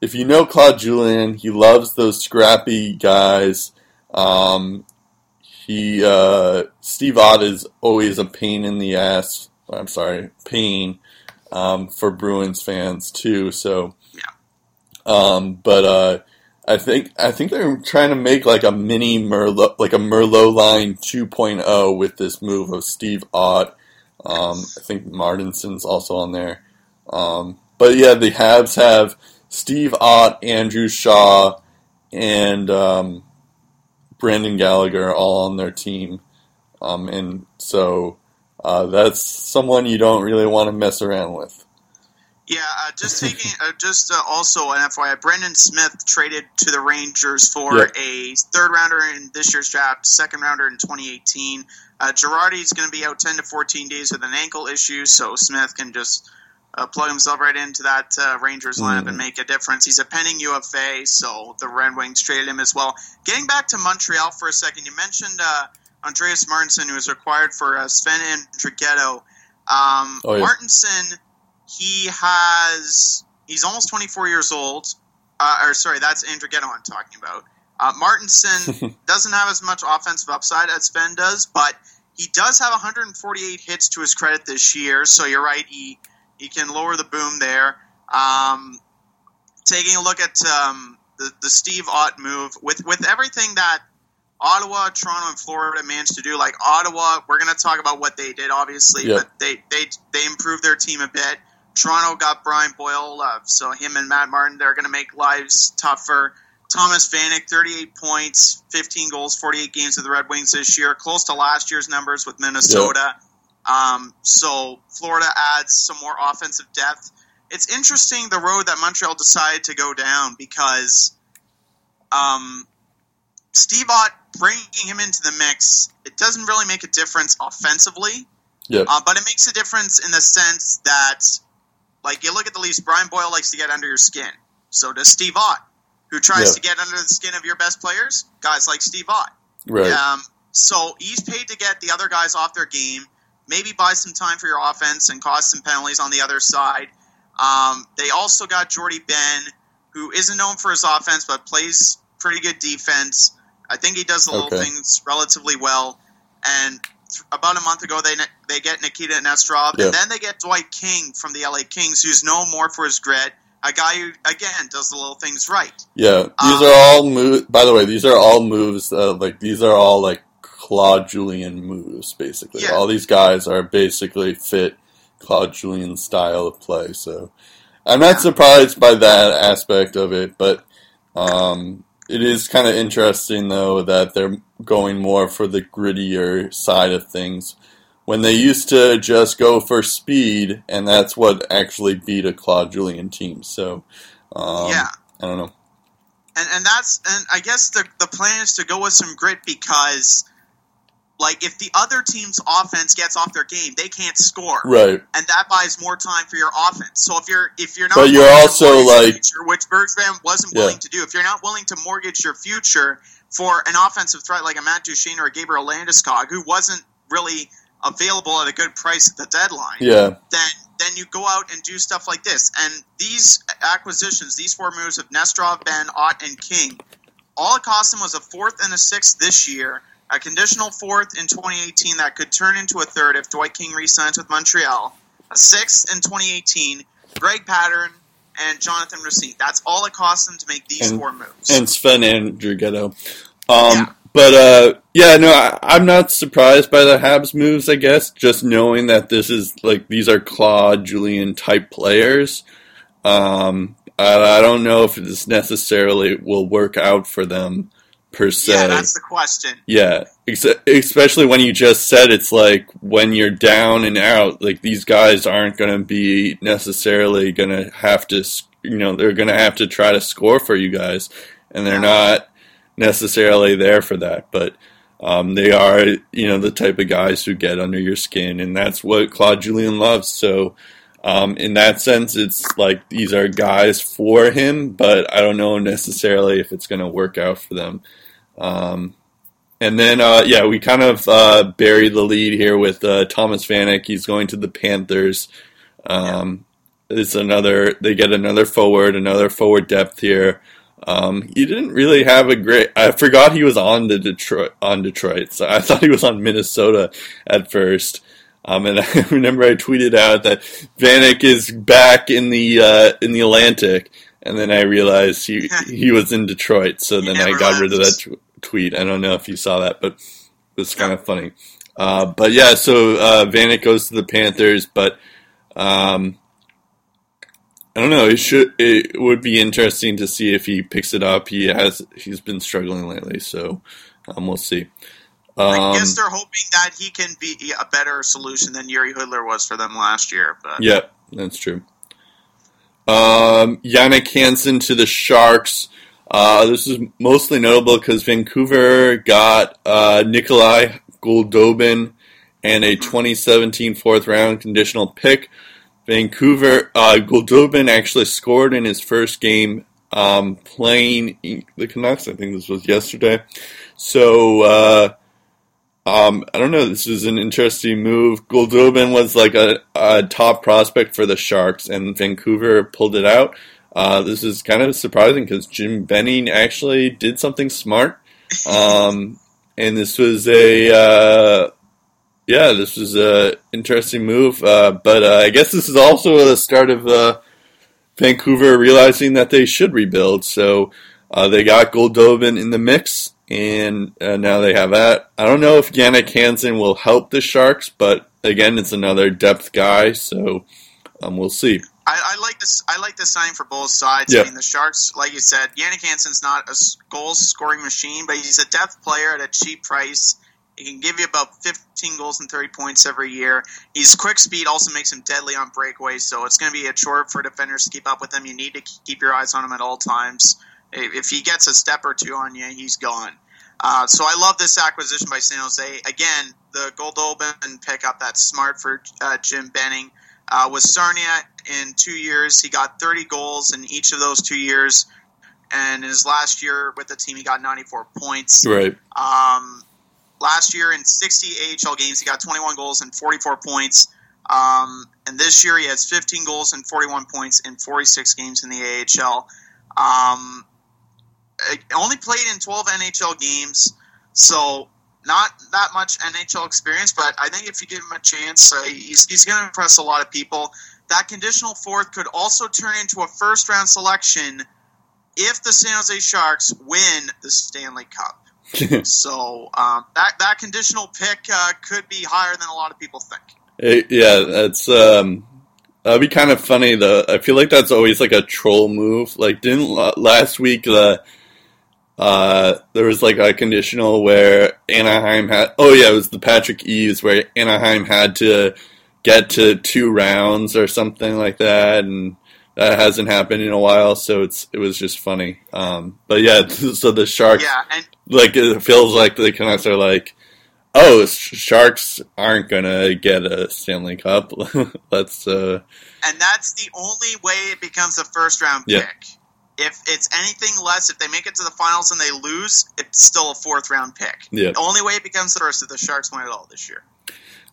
if you know Claude Julien, he loves those scrappy guys. Um, he uh, Steve Ott is always a pain in the ass. I'm sorry, pain um, for Bruins fans too. So, um, but uh, I think I think they're trying to make like a mini Merlot, like a Merlot line two point oh with this move of Steve Ott. Um, I think Martinson's also on there. Um, but yeah, the Habs have Steve Ott, Andrew Shaw, and um, Brandon Gallagher all on their team. Um, and so uh, that's someone you don't really want to mess around with. Yeah, uh, just taking, uh, just uh, also an F Y I, Brendan Smith traded to the Rangers for yep. a third rounder in this year's draft, second rounder in twenty eighteen. Uh, Girardi's going to be out ten to fourteen days with an ankle issue, so Smith can just uh, plug himself right into that uh, Rangers lineup mm. and make a difference. He's a pending U F A, so the Red Wings traded him as well. Getting back to Montreal for a second, you mentioned uh, Andreas Martinsson, who was acquired for uh, Sven and Draghetto. Um, oh, yeah. Martinsson... He has, he's almost twenty-four years old, uh, or sorry, that's Andrighetto I'm talking about. Uh, Martinsson doesn't have as much offensive upside as Sven does, but he does have one hundred forty-eight hits to his credit this year, so you're right, he, he can lower the boom there. Um, taking a look at um, the, the Steve Ott move, with, with everything that Ottawa, Toronto, and Florida managed to do, like Ottawa, we're going to talk about what they did, obviously, yep. but they, they, they improved their team a bit. Toronto got Brian Boyle, uh, so him and Matt Martin, they're going to make lives tougher. Thomas Vanek, thirty-eight points, fifteen goals, forty-eight games with the Red Wings this year, close to last year's numbers with Minnesota. Yep. Um, so Florida adds some more offensive depth. It's interesting the road that Montreal decided to go down because um, Steve Ott, bringing him into the mix, it doesn't really make a difference offensively, yep. uh, but it makes a difference in the sense that, like, you look at the Leafs, Brian Boyle likes to get under your skin. So does Steve Ott, who tries yep. to get under the skin of your best players, guys like Steve Ott. Right. Um, so he's paid to get the other guys off their game, maybe buy some time for your offense and cause some penalties on the other side. Um, they also got Jordy Ben, who isn't known for his offense but plays pretty good defense. I think he does the little okay. things relatively well. And th- about a month ago, they ne- they get Nikita Nestrov. Yeah. And then they get Dwight King from the L A Kings, who's known more for his grit. A guy who, again, does the little things right. Yeah. These um, are all moves. By the way, these are all moves. Uh, like These are all like Claude Julien moves, basically. Yeah. All these guys are basically fit Claude Julien style of play. So I'm not surprised by that aspect of it, but... Um, It is kind of interesting, though, that they're going more for the grittier side of things when they used to just go for speed, and that's what actually beat a Claude Julien team. So, um, yeah. I don't know. And and that's and I guess the the plan is to go with some grit because, Like, if the other team's offense gets off their game, they can't score. Right. And that buys more time for your offense. So if you're if you're not but you're also like future, which Bergman wasn't yeah. willing to do, if you're not willing to mortgage your future for an offensive threat like a Matt Duchene or a Gabriel Landeskog, who wasn't really available at a good price at the deadline, yeah. then then you go out and do stuff like this. And these acquisitions, these four moves of Nestrov, Ben, Ott, and King, all it cost them was a fourth and a sixth this year, a conditional fourth in twenty eighteen that could turn into a third if Dwight King re-signs with Montreal, a sixth in twenty eighteen, Greg Pattern, and Jonathan Racine. That's all it cost them to make these and, four moves. And Sven Andrighetto. Um yeah. But, uh, yeah, no, I, I'm not surprised by the Habs moves, I guess, just knowing that this is, like, these are Claude, Julien-type players. Um, I, I don't know if this necessarily will work out for them, per se. Yeah, that's the question. Yeah, ex- especially when you just said it's, like, when you're down and out, like, these guys aren't going to be necessarily going to have to, you know, they're going to have to try to score for you guys, and they're yeah. not necessarily there for that, but um, they are, you know, the type of guys who get under your skin, and that's what Claude Julien loves. So, um, in that sense, it's like these are guys for him, but I don't know necessarily if it's going to work out for them. Um, and then, uh, yeah, we kind of uh, buried the lead here with uh, Thomas Vanek. He's going to the Panthers. Um, it's another. They get another forward, another forward depth here. Um, he didn't really have a great. I forgot he was on the Detroit. On Detroit, so I thought he was on Minnesota at first. Um, and I remember I tweeted out that Vanek is back in the uh, in the Atlantic, and then I realized he he was in Detroit. So then I got rid of that t- tweet. I don't know if you saw that, but it was kind of funny. Uh, but yeah, so uh, Vanek goes to the Panthers, but. Um, I don't know. It should. It would be interesting to see if he picks it up. He has. He's been struggling lately, so um, we'll see. Um, I guess they're hoping that he can be a better solution than Yuri Hudler was for them last year. But. Yeah, that's true. Um, Yannick Hansen to the Sharks. Uh, this is mostly notable because Vancouver got uh, Nikolai Goldobin and a twenty seventeen fourth round conditional pick. Vancouver, uh, Goldobin actually scored in his first game um, playing the Canucks. I think this was yesterday. So, uh, um, I don't know. This is an interesting move. Goldobin was like a, a top prospect for the Sharks, and Vancouver pulled it out. Uh, this is kind of surprising because Jim Benning actually did something smart. Um, and this was a... Uh, Yeah, this was an interesting move, uh, but uh, I guess this is also the start of uh, Vancouver realizing that they should rebuild, so uh, they got Goldobin in the mix, and uh, now they have that. I don't know if Yannick Hansen will help the Sharks, but again, it's another depth guy, so um, we'll see. I, I like this. I like the sign for both sides. Yep. I mean, the Sharks, like you said, Yannick Hansen's not a goal-scoring machine, but he's a depth player at a cheap price. He can give you about fifteen goals and thirty points every year. His quick speed also makes him deadly on breakaways, so it's going to be a chore for defenders to keep up with him. You need to keep your eyes on him at all times. If he gets a step or two on you, he's gone. Uh, so I love this acquisition by San Jose. Again, the Goldobin pickup, that's smart for uh, Jim Benning. Uh, with Sarnia, in two years, he got thirty goals in each of those two years. And in his last year with the team, he got ninety-four points. Right. Um... Last year in sixty A H L games, he got twenty-one goals and forty-four points. Um, and this year he has fifteen goals and forty-one points in forty-six games in the A H L. Um, only played in twelve N H L games, so not that much N H L experience, but I think if you give him a chance, uh, he's, he's going to impress a lot of people. That conditional fourth could also turn into a first-round selection if the San Jose Sharks win the Stanley Cup. so um, that that conditional pick uh, could be higher than a lot of people think. It, yeah, that's um, that'd be kind of funny though. I feel like that's always like a troll move. Like, didn't last week the uh, uh, there was like a conditional where Anaheim had. Oh yeah, it was the Patrick Eaves where Anaheim had to get to two rounds or something like that, and that hasn't happened in a while. So it's it was just funny. Um, but yeah, so the Sharks. Yeah, and- Like, it feels like the Canucks are like, oh, Sharks aren't going to get a Stanley Cup. Let's, uh... And that's the only way it becomes a first-round yeah. pick. If it's anything less, if they make it to the finals and they lose, it's still a fourth-round pick. Yeah. The only way it becomes the first is if the Sharks win it all this year.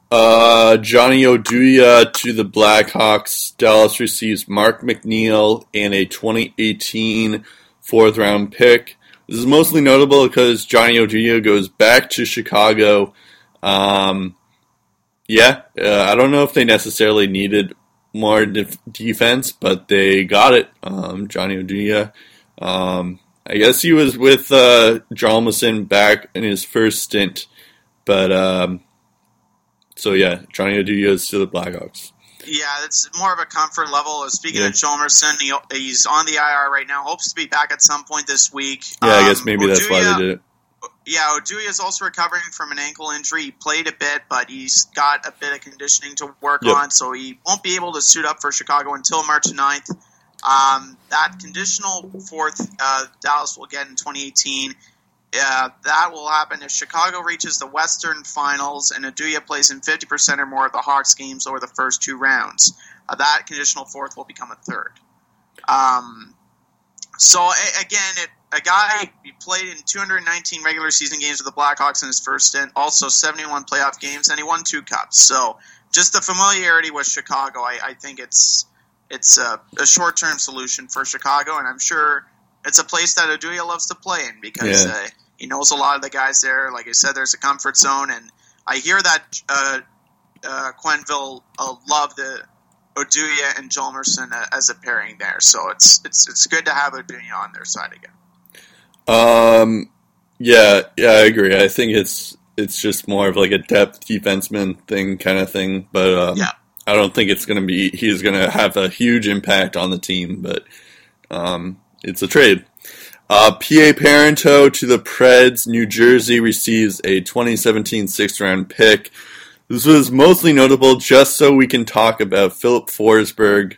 Uh, Johnny Oduya to the Blackhawks. Dallas receives Mark McNeil and a twenty eighteen fourth-round pick. This is mostly notable because Johnny Oduya goes back to Chicago. Um, yeah, uh, I don't know if they necessarily needed more def- defense, but they got it. Um, Johnny Oduya. Um, I guess he was with uh, Jarmelson back in his first stint, but um, so yeah, Johnny Oduya is to the Blackhawks. Yeah, it's more of a comfort level. Speaking yeah. of Chalmerson, he, he's on the I R right now. Hopes to be back at some point this week. Yeah, um, I guess maybe Oduya, that's why they did it. Yeah, Oduya is also recovering from an ankle injury. He played a bit, but he's got a bit of conditioning to work yep. on, so he won't be able to suit up for Chicago until March ninth. Um, that conditional fourth uh, Dallas will get in twenty eighteen. Uh, that will happen if Chicago reaches the Western Finals and Oduya plays in fifty percent or more of the Hawks games over the first two rounds. Uh, that conditional fourth will become a third. Um, so, a- again, it, a guy he played in two hundred nineteen regular season games with the Blackhawks in his first stint, also seventy-one playoff games, and he won two cups. So just the familiarity with Chicago, I, I think it's, it's a, a short-term solution for Chicago, and I'm sure – it's a place that Oduya loves to play in because yeah. uh, he knows a lot of the guys there. Like I said, there's a comfort zone, and I hear that uh, uh, Quenneville uh, love the Oduya and Jalmerson uh, as a pairing there. So it's it's it's good to have Oduya on their side again. Um, yeah, yeah, I agree. I think it's it's just more of like a depth defenseman thing, kind of thing. But um, yeah. I don't think it's going to be he's going to have a huge impact on the team, but. Um, It's a trade. Uh, P A Parento to the Preds. New Jersey receives a twenty seventeen sixth-round pick. This was mostly notable just so we can talk about Philip Forsberg.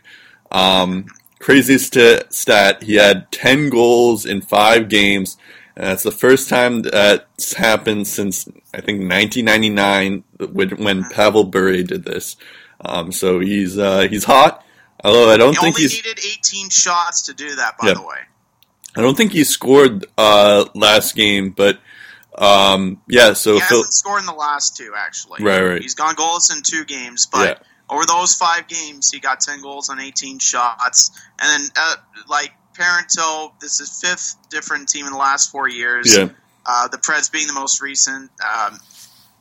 Um, crazy st- stat. He had ten goals in five games. And that's the first time that's happened since, I think, nineteen ninety-nine when, when Pavel Bure did this. Um, so he's uh, he's hot. Although I don't he think he only he's, needed eighteen shots to do that, by yeah. the way. I don't think he scored uh, last game, but um, yeah. So he Phil- hasn't scored in the last two, actually. Right, right. He's gone goalless in two games, but yeah. over those five games, he got ten goals on eighteen shots. And then, uh, like Parento, this is fifth different team in the last four years. Yeah. Uh, the Preds being the most recent. Um,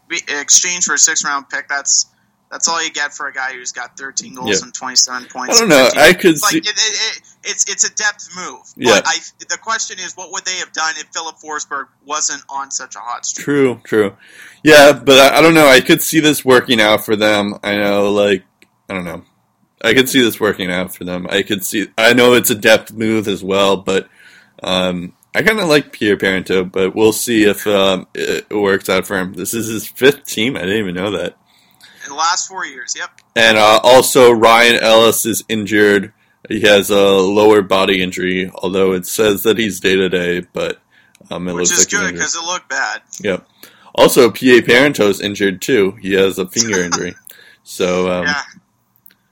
exchange for a six-round pick. That's. That's all you get for a guy who's got thirteen goals yeah. and twenty-seven points. I don't know. I could it's, like, see... it, it, it, it's it's a depth move. Yeah. But I, the question is, what would they have done if Philip Forsberg wasn't on such a hot streak? True, true. Yeah, but I, I don't know. I could see this working out for them. I know, like, I don't know. I could see this working out for them. I could see... I know it's a depth move as well, but um, I kind of like Pierre Parento, but we'll see if um, it works out for him. This is his fifth team. I didn't even know that. The last four years, yep. And uh, also Ryan Ellis is injured. He has a lower body injury, although it says that he's day-to-day, but um, it Which looks like Which is good, because it looked bad. Yep. Also, P A Parento is injured, too. He has a finger injury. So, um, yeah.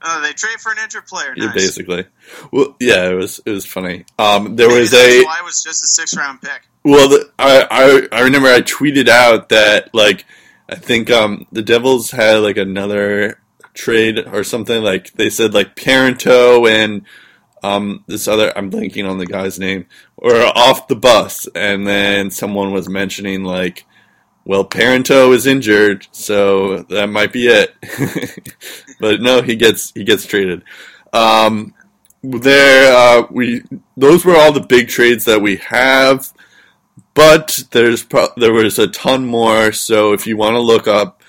Uh, they trade for an injured player, nice. Yeah, basically. Well, yeah, it was it was funny. Um, there Maybe was a... Why was just a six-round pick. Well, the, I, I I remember I tweeted out that, like, I think um, the Devils had like another trade or something. Like they said, like Parento and um, this other. I'm blanking on the guy's name. Or off the bus, and then someone was mentioning like, "Well, Parento is injured, so that might be it." But no, he gets he gets traded. Um, there, uh, we those were all the big trades that we have. But there's pro- there was a ton more, so if you want to look up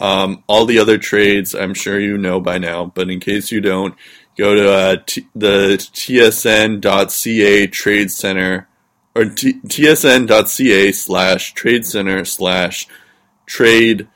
um, all the other trades, I'm sure you know by now. But in case you don't, go to uh, t- the T S N dot C A Trade Center, or t- T S N dot C A slash Trade Center slash Trade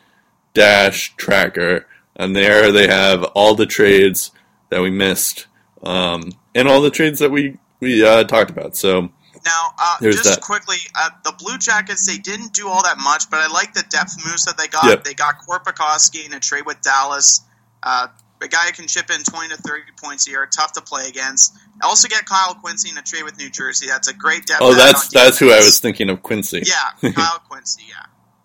dash Tracker. And there they have all the trades that we missed, um, and all the trades that we, we uh, talked about. So Now, uh, just that. quickly, uh, the Blue Jackets, they didn't do all that much, but I like the depth moves that they got. Yep. They got Korpikoski in a trade with Dallas, uh, a guy who can chip in twenty to thirty points a year, tough to play against. I also get Kyle Quincy in a trade with New Jersey. That's a great depth. Oh, that's that's who I was thinking of, Quincy. Yeah, Kyle Quincy, yeah.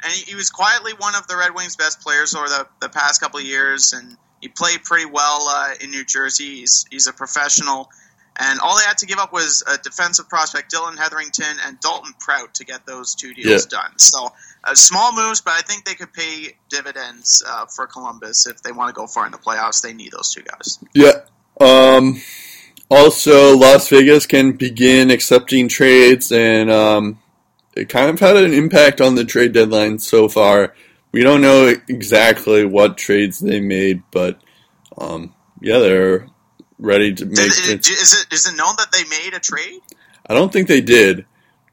And he, he was quietly one of the Red Wings' best players over the, the past couple of years, and he played pretty well uh, in New Jersey. He's, he's a professional. And all they had to give up was a defensive prospect, Dylan Hetherington, and Dalton Prout to get those two deals yeah. done. So uh, small moves, but I think they could pay dividends uh, for Columbus. If they want to go far in the playoffs, they need those two guys. Yeah. Um, also, Las Vegas can begin accepting trades, and um, it kind of had an impact on the trade deadline so far. We don't know exactly what trades they made, but um, yeah, they're... ready to make it, is it is it known that they made a trade? I don't think they did,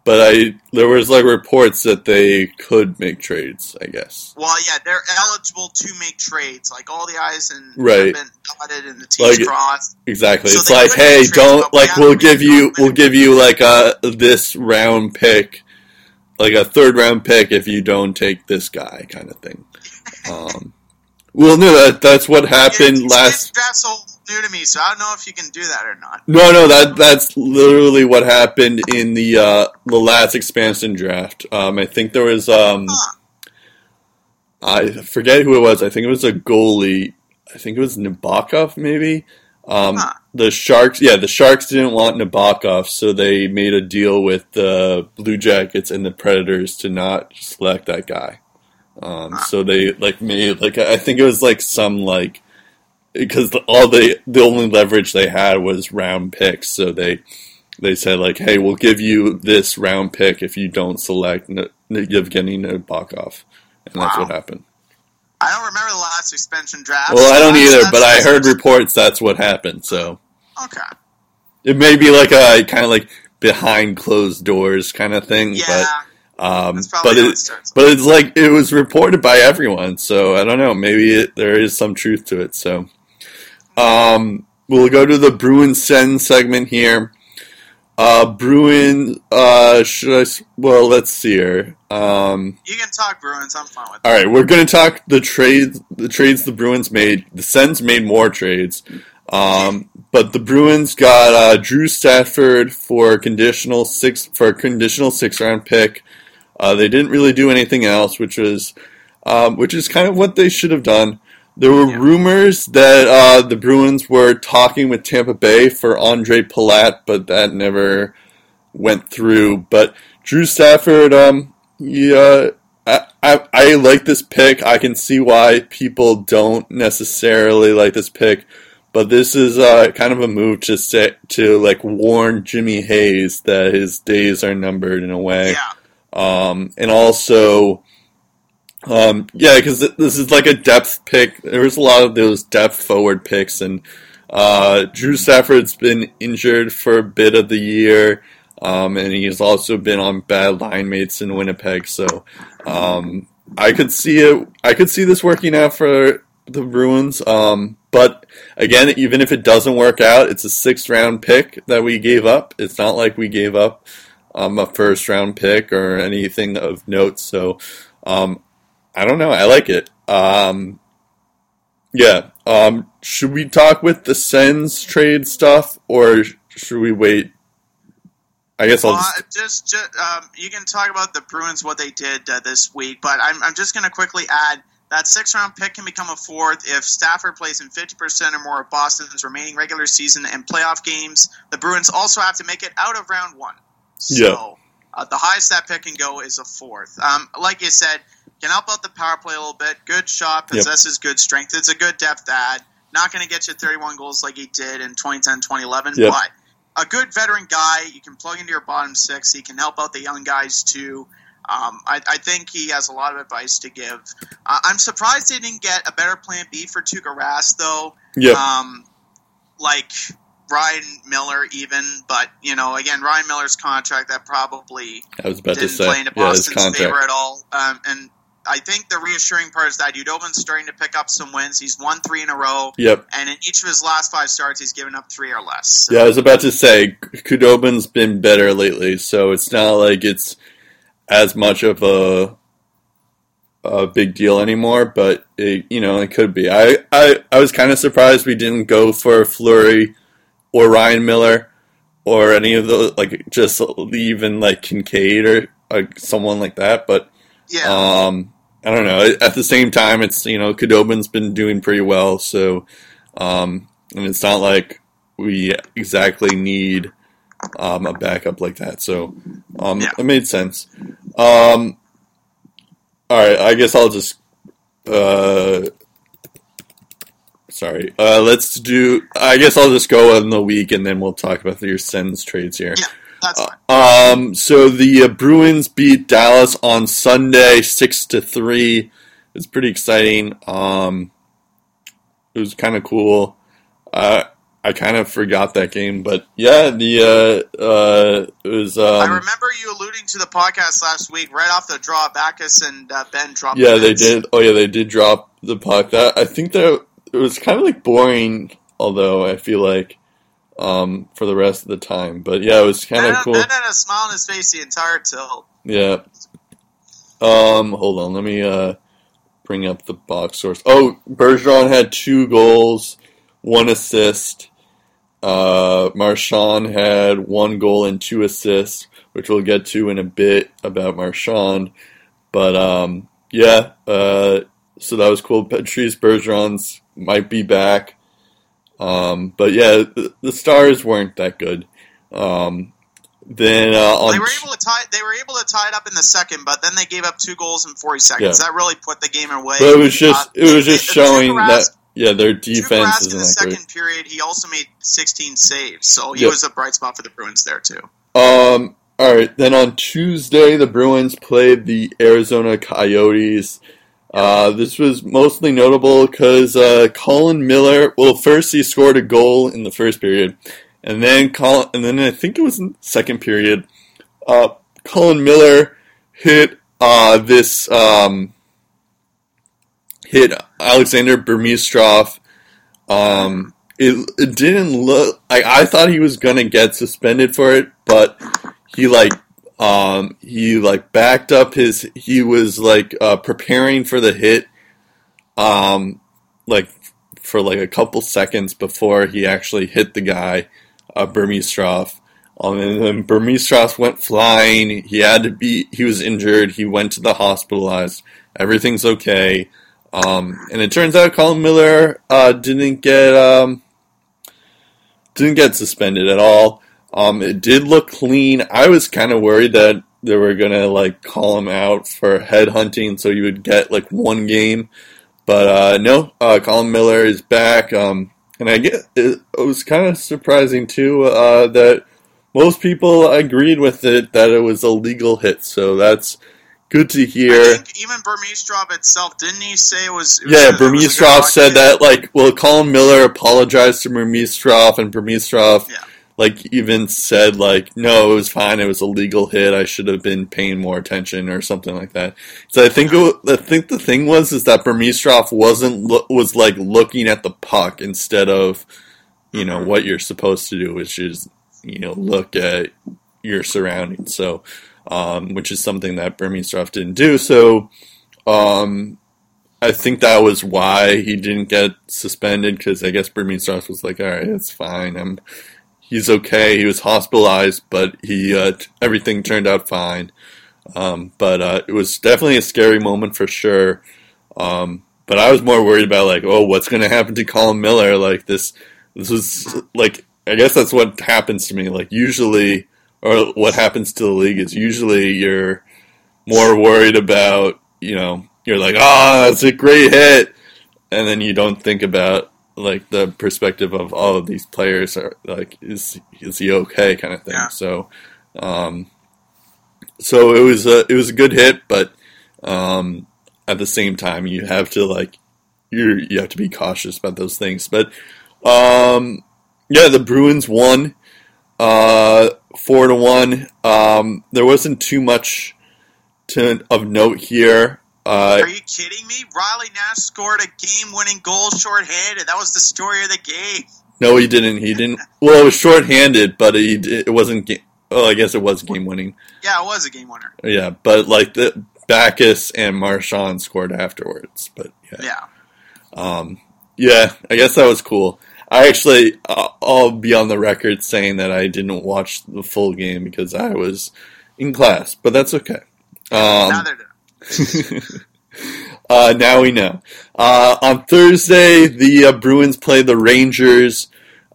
but I there was like reports that they could make trades, I guess. Well, yeah, they're eligible to make trades, like all the I's and right. have been dotted and the T's like, crossed. Exactly. So it's like, hey, trades, don't like we we'll give you we'll give you like a this round pick, like a third round pick if you don't take this guy, kind of thing. um, well, no, that that's what happened yeah, it's, last. It's, that's all new to me, so I don't know if you can do that or not. No, no, that that's literally what happened in the uh, the last expansion draft. Um, I think there was, um, huh. I forget who it was. I think it was a goalie. I think it was Nabokov, maybe. Um, huh. The Sharks, yeah, the Sharks didn't want Nabokov, so they made a deal with the Blue Jackets and the Predators to not select that guy. Um, huh. So they like made like I think it was like some like. Because the, all the the only leverage they had was round picks, so they they said like, "Hey, we'll give you this round pick if you don't select Yevgeny Nabokov," and wow. that's what happened. I don't remember the last expansion draft. Well, I don't either, that's, but that's, I heard reports that's what happened. So okay, it may be like a kind of like behind closed doors kind of thing, yeah. but. Um, but it, it but it's like it was reported by everyone, so I don't know. Maybe it, there is some truth to it. So um, we'll go to the Bruin Send segment here. Uh, Bruin, uh, should I? Well, let's see here. Um, you can talk Bruins. I'm fine with. All that. Right, we're going to talk the trades. The trades the Bruins made. The Sens made more trades, um, but the Bruins got uh, Drew Stafford for a conditional six for a conditional six round pick. Uh, they didn't really do anything else, which was, um, which is kind of what they should have done. There were yeah. rumors that uh, the Bruins were talking with Tampa Bay for Andre Palat, but that never went through. But Drew Stafford, um, yeah, I, I, I like this pick. I can see why people don't necessarily like this pick, but this is uh, kind of a move to say, to like warn Jimmy Hayes that his days are numbered in a way. Yeah. Um, and also, um, yeah, because th- this is like a depth pick. There was a lot of those depth forward picks, and uh, Drew Stafford's been injured for a bit of the year, um, and he's also been on bad line mates in Winnipeg. So um, I could see it. I could see this working out for the Bruins. Um, but again, even if it doesn't work out, it's a sixth round pick that we gave up. It's not like we gave up. Um, a first round pick or anything of note, so um, I don't know. I like it. Um, yeah. Um, should we talk with the Sens trade stuff, or should we wait? I guess I'll just. Uh, just, just um, you can talk about the Bruins what they did uh, this week, but I'm I'm just going to quickly add that sixth round pick can become a fourth if Stafford plays in fifty percent or more of Boston's remaining regular season and playoff games. The Bruins also have to make it out of round one. So yeah. uh, the highest that pick can go is a fourth. Um, like you said, can help out the power play a little bit. Good shot, possesses yep. good strength. It's a good depth add. Not going to get you thirty-one goals like he did in twenty ten twenty eleven, yep. but a good veteran guy. You can plug into your bottom six. He can help out the young guys too. Um, I, I think he has a lot of advice to give. Uh, I'm surprised they didn't get a better plan B for Tuukka Rask though. Yep. Um, like... Ryan Miller even, but, you know, again, Ryan Miller's contract, that probably I was about didn't to say, play into Boston's yeah, favor at all. Um, and I think the reassuring part is that Udovin's starting to pick up some wins. He's won three in a row. Yep. And in each of his last five starts, he's given up three or less. So. Yeah, I was about to say, Kudobin's been better lately, so it's not like it's as much of a a big deal anymore, but, it, you know, it could be. I, I, I was kind of surprised we didn't go for Fleury or Ryan Miller or any of those, like, just even, like, Kincaid or like, someone like that, but... Yeah. Um, I don't know. At the same time, it's, you know, Kudobin's been doing pretty well, so, um, and it's not like we exactly need, um, a backup like that, so, um, yeah. It made sense. Um, alright, I guess I'll just, uh, sorry, uh, let's do, I guess I'll just go on the week, and then we'll talk about your Sens trades here. Yeah. That's uh, um, so the uh, Bruins beat Dallas on Sunday, six to three. It's pretty exciting. Um, it was kind of cool. Uh, I kind of forgot that game, but yeah, the uh, uh, it was. Um, I remember you alluding to the podcast last week, right off the draw. Backus and uh, Ben dropped. Yeah, the they did. Oh yeah, they did drop the puck. That I think that it was kind of like boring. Although I feel like. Um, for the rest of the time. But yeah, it was kind of cool. Ben had a smile on his face the entire tilt. Yeah. Um, hold on, let me uh, bring up the box source. Oh, Bergeron had two goals, one assist. Uh, Marchand had one goal and two assists, which we'll get to in a bit about Marchand. But um, yeah, uh, so that was cool. Patrice Bergeron's might be back. Um, but yeah, the, the Stars weren't that good. Um, then uh, on they were able to tie. They were able to tie it up in the second, but then they gave up two goals in forty seconds. Yeah. That really put the game away. But it was just uh, it was just it, showing that yeah, their defense isn't that great. In the second period, he also made sixteen saves, so he yep. was a bright spot for the Bruins there too. Um. All right. Then on Tuesday, the Bruins played the Arizona Coyotes. Uh, this was mostly notable because uh, Colin Miller. Well, first he scored a goal in the first period, and then Colin, and then I think it was in the second period. Uh, Colin Miller hit uh, this um, hit Alexander Burmistrov. Um, it, it didn't look. I I thought he was gonna get suspended for it, but he like. Um, he like backed up his, he was like, uh, preparing for the hit, um, like for like a couple seconds before he actually hit the guy, uh, Burmistrov. Um, and then Burmistrov went flying. He had to be, he was injured. He went to the hospitalized. Everything's okay. Um, and it turns out Colin Miller, uh, didn't get, um, didn't get suspended at all. Um, it did look clean. I was kind of worried that they were going to, like, call him out for headhunting so you would get, like, one game. But, uh, no, uh, Colin Miller is back. Um, and I guess it was kind of surprising, too, uh, that most people agreed with it that it was a legal hit. So that's good to hear. I think even Burmistrov itself, didn't he say it was... It was yeah, a, Burmistrov it was said that, like, well, Colin Miller apologized to Burmistrov, and Burmistrov... Yeah. Like, even said, like, no, it was fine, it was a legal hit, I should have been paying more attention, or something like that. So I think it, I think the thing was, is that Burmistrov wasn't, lo- was, like, looking at the puck instead of, you know, what you're supposed to do, which is, you know, look at your surroundings, so, um, which is something that Burmistrov didn't do, so, um, I think that was why he didn't get suspended, because I guess Burmistrov was like, alright, it's fine, I'm... He's okay. He was hospitalized, but he uh, t- everything turned out fine. Um, but uh, it was definitely a scary moment for sure. Um, but I was more worried about like, oh, what's going to happen to Colin Miller? Like this, this was like, I guess that's what happens to me. Like usually, or what happens to the league is usually you're more worried about, you know, you're like, ah, oh, that's a great hit, and then you don't think about. Like the perspective of all of these players are like, is is he okay? Kind of thing. Yeah. So, um, so it was a it was a good hit, but um, at the same time, you have to like you you have to be cautious about those things. But um, yeah, the Bruins won uh, four to one. Um, there wasn't too much to, of note here. Uh, Are you kidding me? Riley Nash scored a game-winning goal shorthanded. That was the story of the game. No, he didn't. He didn't. Well, it was shorthanded, but he it wasn't. Ga- oh, I guess it was game-winning. Yeah, it was a game-winner. Yeah, but like the Backes and Marchand scored afterwards. But yeah, yeah, um, yeah. I guess that was cool. I actually, I'll be on the record saying that I didn't watch the full game because I was in class, but that's okay. Um, now they're done. uh, now we know. Uh, on Thursday, the uh, Bruins play the Rangers.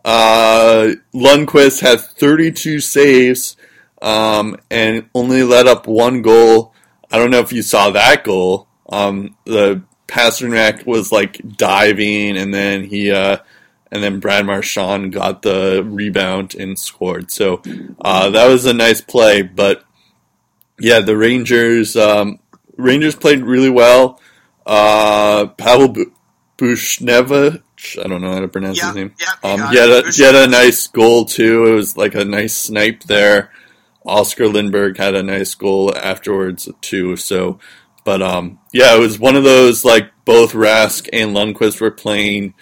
Uh, Lundqvist had thirty-two saves um, and only let up one goal. I don't know if you saw that goal. Um, the Pasternak was like diving, and then he, uh, and then Brad Marchand got the rebound and scored. So uh, that was a nice play. But yeah, the Rangers. Um, Rangers played really well. Uh, Pavel B- Buchnevich, I don't know how to pronounce yeah, his name. Yeah, um, he, had a, he had a nice goal, too. It was like a nice snipe there. Oscar Lindberg had a nice goal afterwards, too. So, but, um, yeah, it was one of those, like, both Rask and Lundqvist were playing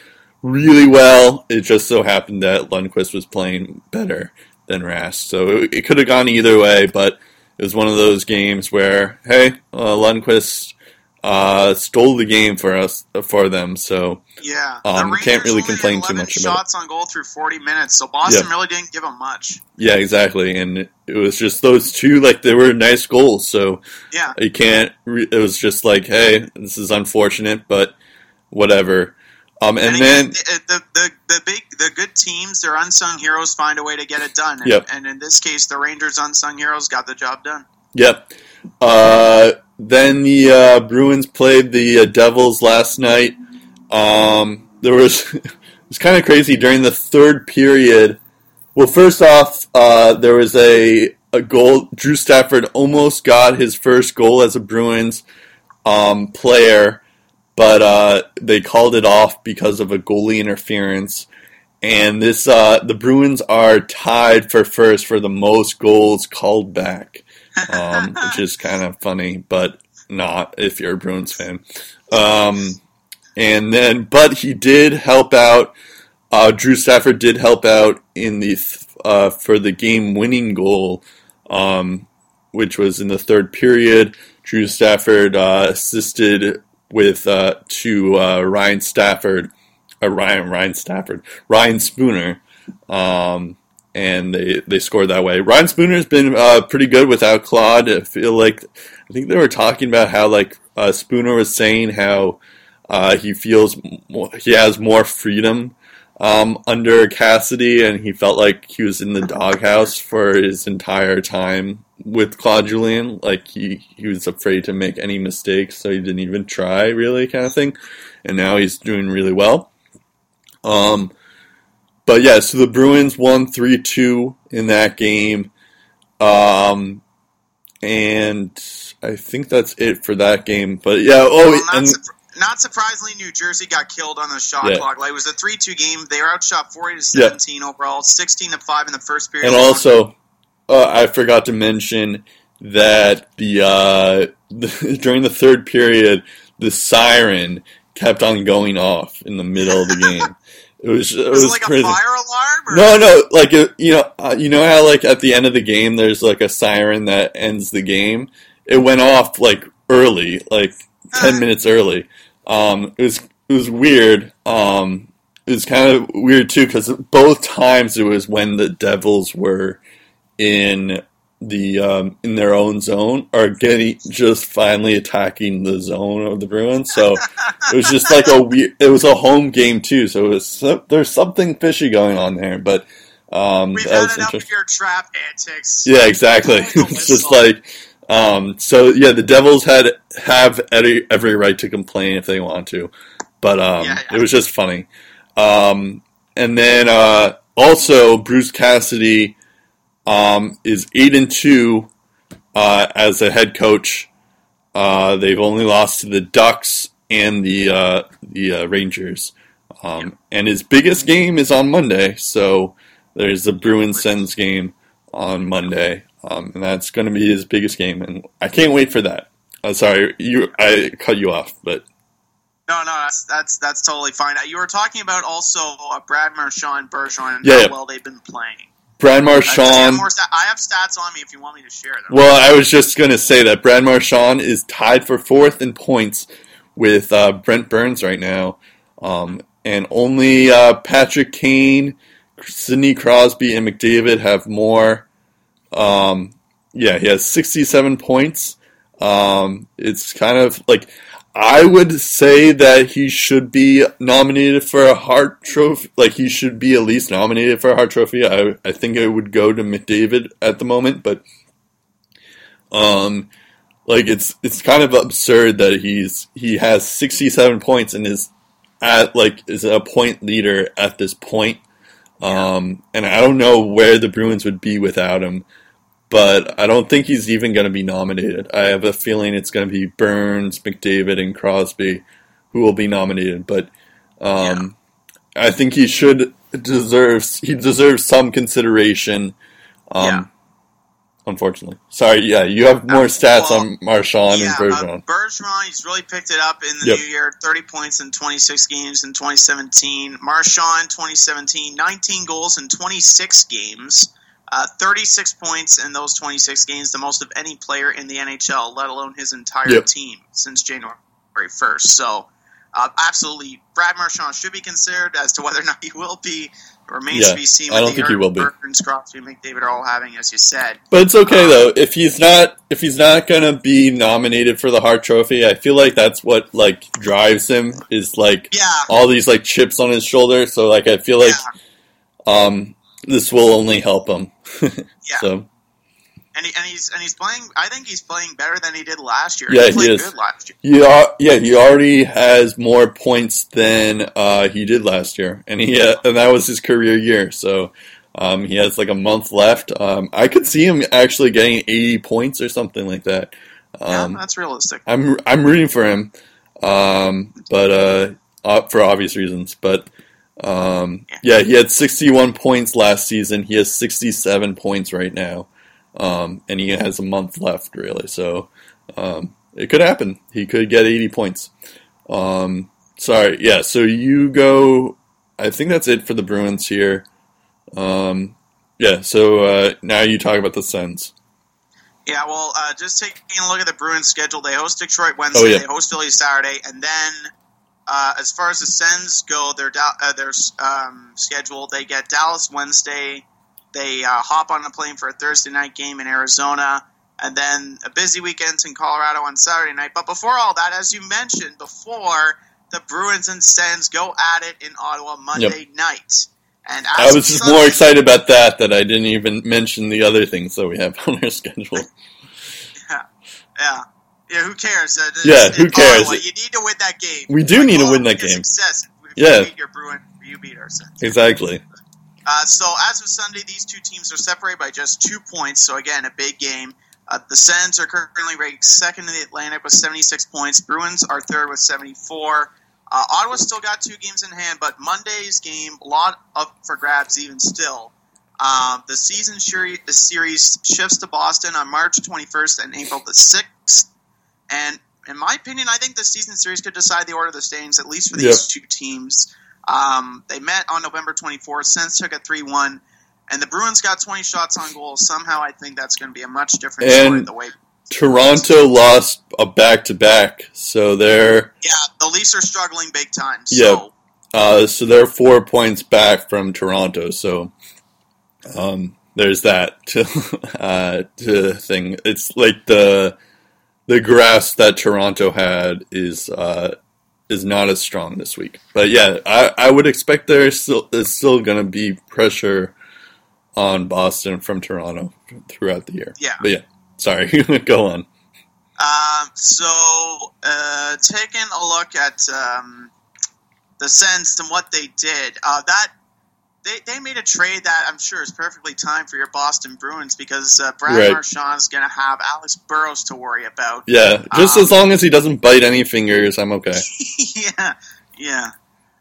really well. It just so happened that Lundqvist was playing better than Rask. So it, it could have gone either way, but it was one of those games where, hey, uh, Lundqvist uh, stole the game for us, for them. So yeah, um, the can't really complain too much about it. Shots on goal through forty minutes, so Boston yeah. really didn't give them much. Yeah, exactly, and it was just those two. Like they were nice goals, so yeah, you can't. Re- it was just like, hey, this is unfortunate, but whatever. Um, and, and then the, the the the big the good teams, their unsung heroes find a way to get it done. And, yep. and in this case, the Rangers' unsung heroes got the job done. Yep. Uh, then the uh, Bruins played the uh, Devils last night. Um, there was it was kind of crazy during the third period. Well, first off, uh, there was a a goal. Drew Stafford almost got his first goal as a Bruins um, player. But uh, they called it off because of a goalie interference. And this uh, the Bruins are tied for first for the most goals called back, um, which is kind of funny, but not if you're a Bruins fan. Um, and then, but he did help out. Uh, Drew Stafford did help out in the uh, for the game-winning goal, um, which was in the third period. Drew Stafford uh, assisted with uh, to uh, Ryan Stafford, uh, Ryan Ryan Stafford, Ryan Spooner, um, and they they scored that way. Ryan Spooner's been uh, pretty good without Claude. I feel like I think they were talking about how like uh, Spooner was saying how uh, he feels more, he has more freedom um, under Cassidy, and he felt like he was in the doghouse for his entire time with Claude Julien. Like, he, he was afraid to make any mistakes, so he didn't even try, really, kind of thing. And now he's doing really well. Um, but, yeah, so the Bruins won three two in that game. Um, and I think that's it for that game. But, yeah, oh, well, not, and, sur- not surprisingly, New Jersey got killed on the shot yeah. clock. Like, it was a three two game. They were outshot forty to seventeen yeah. overall, sixteen to five in the first period. And also... Uh, I forgot to mention that the, uh, the during the third period, the siren kept on going off in the middle of the game. It was it was, was it like crazy. A fire alarm? Or? No, no, like it, you know, uh, you know how like at the end of the game, there's like a siren that ends the game. It went off like early, like ten minutes early. Um, it was it was weird. Um, it was kind of weird too because both times it was when the Devils were in the um, in their own zone, are getting just finally attacking the zone of the Bruins. So it was just like a weird. It was a home game too, so it was there's something fishy going on there. But um, we've had enough of your trap antics. Yeah, exactly. It's just like um, so. Yeah, the Devils had have every, every right to complain if they want to, but um, yeah, yeah. It was just funny. Um, and then uh, also Bruce Cassidy. Um, is eight and two uh, as a head coach. Uh, they've only lost to the Ducks and the uh, the uh, Rangers. Um, and his biggest game is on Monday, so there's the Bruins Sens game on Monday, um, and that's going to be his biggest game, and I can't wait for that. I'm sorry, you. I cut you off, but no, no, that's that's that's totally fine. You were talking about also uh, Brad Marchand, Bergeron, and yeah, how yeah. well they've been playing. Brad Marchand. I have, more sta- I have stats on me if you want me to share them. Well, I was just going to say that Brad Marchand is tied for fourth in points with uh, Brent Burns right now, um, and only uh, Patrick Kane, Sidney Crosby, and McDavid have more. Um, yeah, he has sixty-seven points. Um, it's kind of like I would say that he should be nominated for a Hart Trophy. Like he should be at least nominated for a Hart Trophy. I I think it would go to McDavid at the moment, but um, like it's it's kind of absurd that he's he has sixty-seven points and is at like is a point leader at this point. Um, and I don't know where the Bruins would be without him. But I don't think he's even going to be nominated. I have a feeling it's going to be Burns, McDavid, and Crosby who will be nominated. But um, yeah. I think he should deserves he deserves some consideration. Um, yeah. Unfortunately, sorry. Yeah, you have more uh, stats well, on Marchand yeah, and Bergeron. Uh, Bergeron, he's really picked it up in the yep. new year. Thirty points in twenty-six games in twenty seventeen. Marchand, twenty seventeen, nineteen goals in twenty-six games. Uh, thirty-six points in those twenty-six games, the most of any player in the N H L, let alone his entire yep. team, since January first. So, uh, absolutely, Brad Marchand should be considered. As to whether or not he will be, remains yeah, to be seen. I don't think he will be. Burns, Crosby, McDavid are all having, as you said. But it's okay, um, though. If he's not if he's not going to be nominated for the Hart Trophy, I feel like that's what, like, drives him, is, like, yeah. all these, like, chips on his shoulder. So, like, I feel like... Yeah. um. This will only help him. yeah. So. And, he, and he's and he's playing. I think he's playing better than he did last year. Yeah, he, played he is. Good last year. He are, yeah, he already has more points than uh, he did last year, and he uh, and that was his career year. So um, he has like a month left. Um, I could see him actually getting eighty points or something like that. Um, yeah, that's realistic. I'm I'm rooting for him, um, but uh, for obvious reasons, but. Um, yeah, he had sixty-one points last season. He has sixty-seven points right now. Um, and he has a month left, really. So, um, it could happen. He could get eighty points. Um, sorry. Yeah. So you go, I think that's it for the Bruins here. Um, yeah. So, uh, now you talk about the Sens. Yeah. Well, uh, just taking a look at the Bruins schedule, they host Detroit Wednesday, oh, yeah. they host Philly Saturday, and then, Uh, as far as the Sens go, their uh, their um, schedule, they get Dallas Wednesday, they uh, hop on a plane for a Thursday night game in Arizona, and then a busy weekend in Colorado on Saturday night. But before all that, as you mentioned before, the Bruins and Sens go at it in Ottawa Monday yep. night. And I was just more excited about that that I didn't even mention the other things that we have on our schedule. yeah, yeah. Yeah, who cares? Uh, yeah, who cares? Ottawa, you need to win that game. We do like, need to win that game. Success. If yeah. you beat your Bruin, you beat our Sens. Exactly. Uh, so, as of Sunday, these two teams are separated by just two points. So, again, a big game. Uh, the Sens are currently ranked second in the Atlantic with seventy-six points. Bruins are third with seventy-four. Uh, Ottawa's still got two games in hand, but Monday's game, a lot up for grabs even still. Uh, the season series shifts to Boston on March twenty-first and April the sixth. And in my opinion, I think the season series could decide the order of the standings, at least for these yep. two teams. Um, they met on November twenty-fourth. Sens took a three one. And the Bruins got twenty shots on goal. Somehow I think that's going to be a much different and story. The way Toronto lost a back-to-back. So they're... Yeah, the Leafs are struggling big time. So. Yeah, uh, so they're four points back from Toronto. So um, there's that to, uh, to thing. It's like the... The grass that Toronto had is uh, is not as strong this week, but yeah, I, I would expect there's still there's still going to be pressure on Boston from Toronto throughout the year. Yeah, but yeah. Sorry, go on. Um, so uh, taking a look at um, the Sens and what they did, uh, that they they made a trade that I'm sure is perfectly timed for your Boston Bruins because uh, Brad right. Marchand's going to have Alex Burrows to worry about. Yeah, just um, as long as he doesn't bite any fingers, I'm okay. yeah, yeah.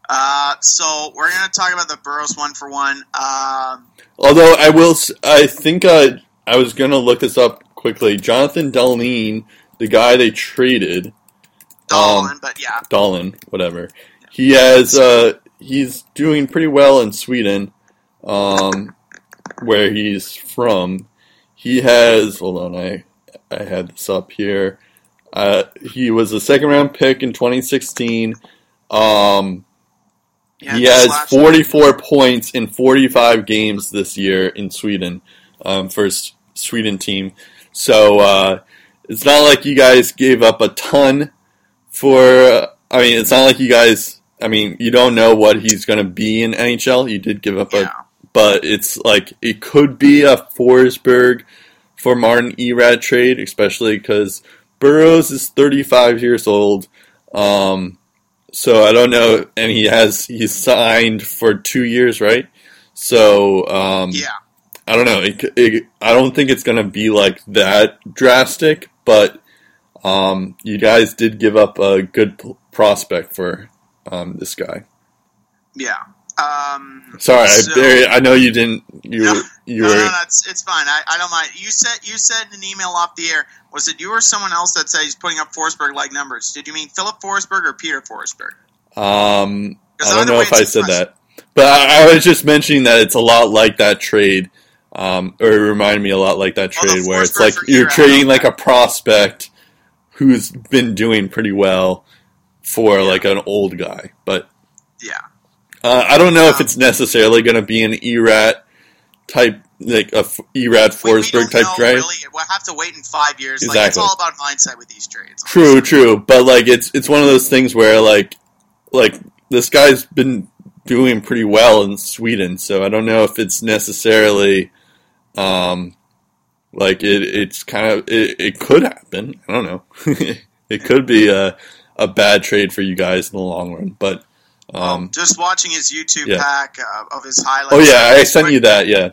Uh, so we're going to talk about the Burrows one for one. Um, Although I will, I think uh, I was going to look this up quickly. Jonathan Deline, the guy they traded, Dahlin, um, but yeah, Dahlin, whatever. Yeah. He has uh, he's doing pretty well in Sweden, um, where he's from. He has hold on, I I had this up here. Uh, he was a second round pick in twenty sixteen. Um, yeah, he has forty-four points in forty-five games this year in Sweden, um, for his Sweden team. So uh, it's not like you guys gave up a ton for. Uh, I mean, it's not like you guys. I mean, you don't know what he's going to be in N H L. You did give up yeah. a, but it's like it could be a Forsberg for Martin Erad trade, especially because Burroughs is thirty-five years old, um, so I don't know, and he has he's signed for two years, right? So um, yeah, I don't know. It, it, I don't think it's gonna be like that drastic, but um, you guys did give up a good p- prospect for um, this guy. Yeah. Um, Sorry, so, I, buried, I know you didn't. You no, you were. No, no, no it's, it's fine. I, I don't mind. You said you said an email off the air. Was it you or someone else that said he's putting up Forsberg-like numbers? Did you mean Philip Forsberg or Peter Forsberg? Um, I don't know if I said that, but I, I was just mentioning that it's a lot like that trade, um, or it reminded me a lot like that trade where it's like you're trading like a prospect who's been doing pretty well for like an old guy, but yeah. Uh, I don't know um, if it's necessarily going to be an Erad type, like a F- Erad Forsberg type know, trade. Really. We'll have to wait in five years. Exactly. Like, it's all about hindsight with these trades. Honestly. True, true. But like, it's it's one of those things where like, like this guy's been doing pretty well in Sweden, so I don't know if it's necessarily, um, like it. It's kind of it. It could happen. I don't know. It could be a a bad trade for you guys in the long run, but. Um, just watching his YouTube yeah. pack uh, of his highlights. Oh yeah, I sent you that. Yeah.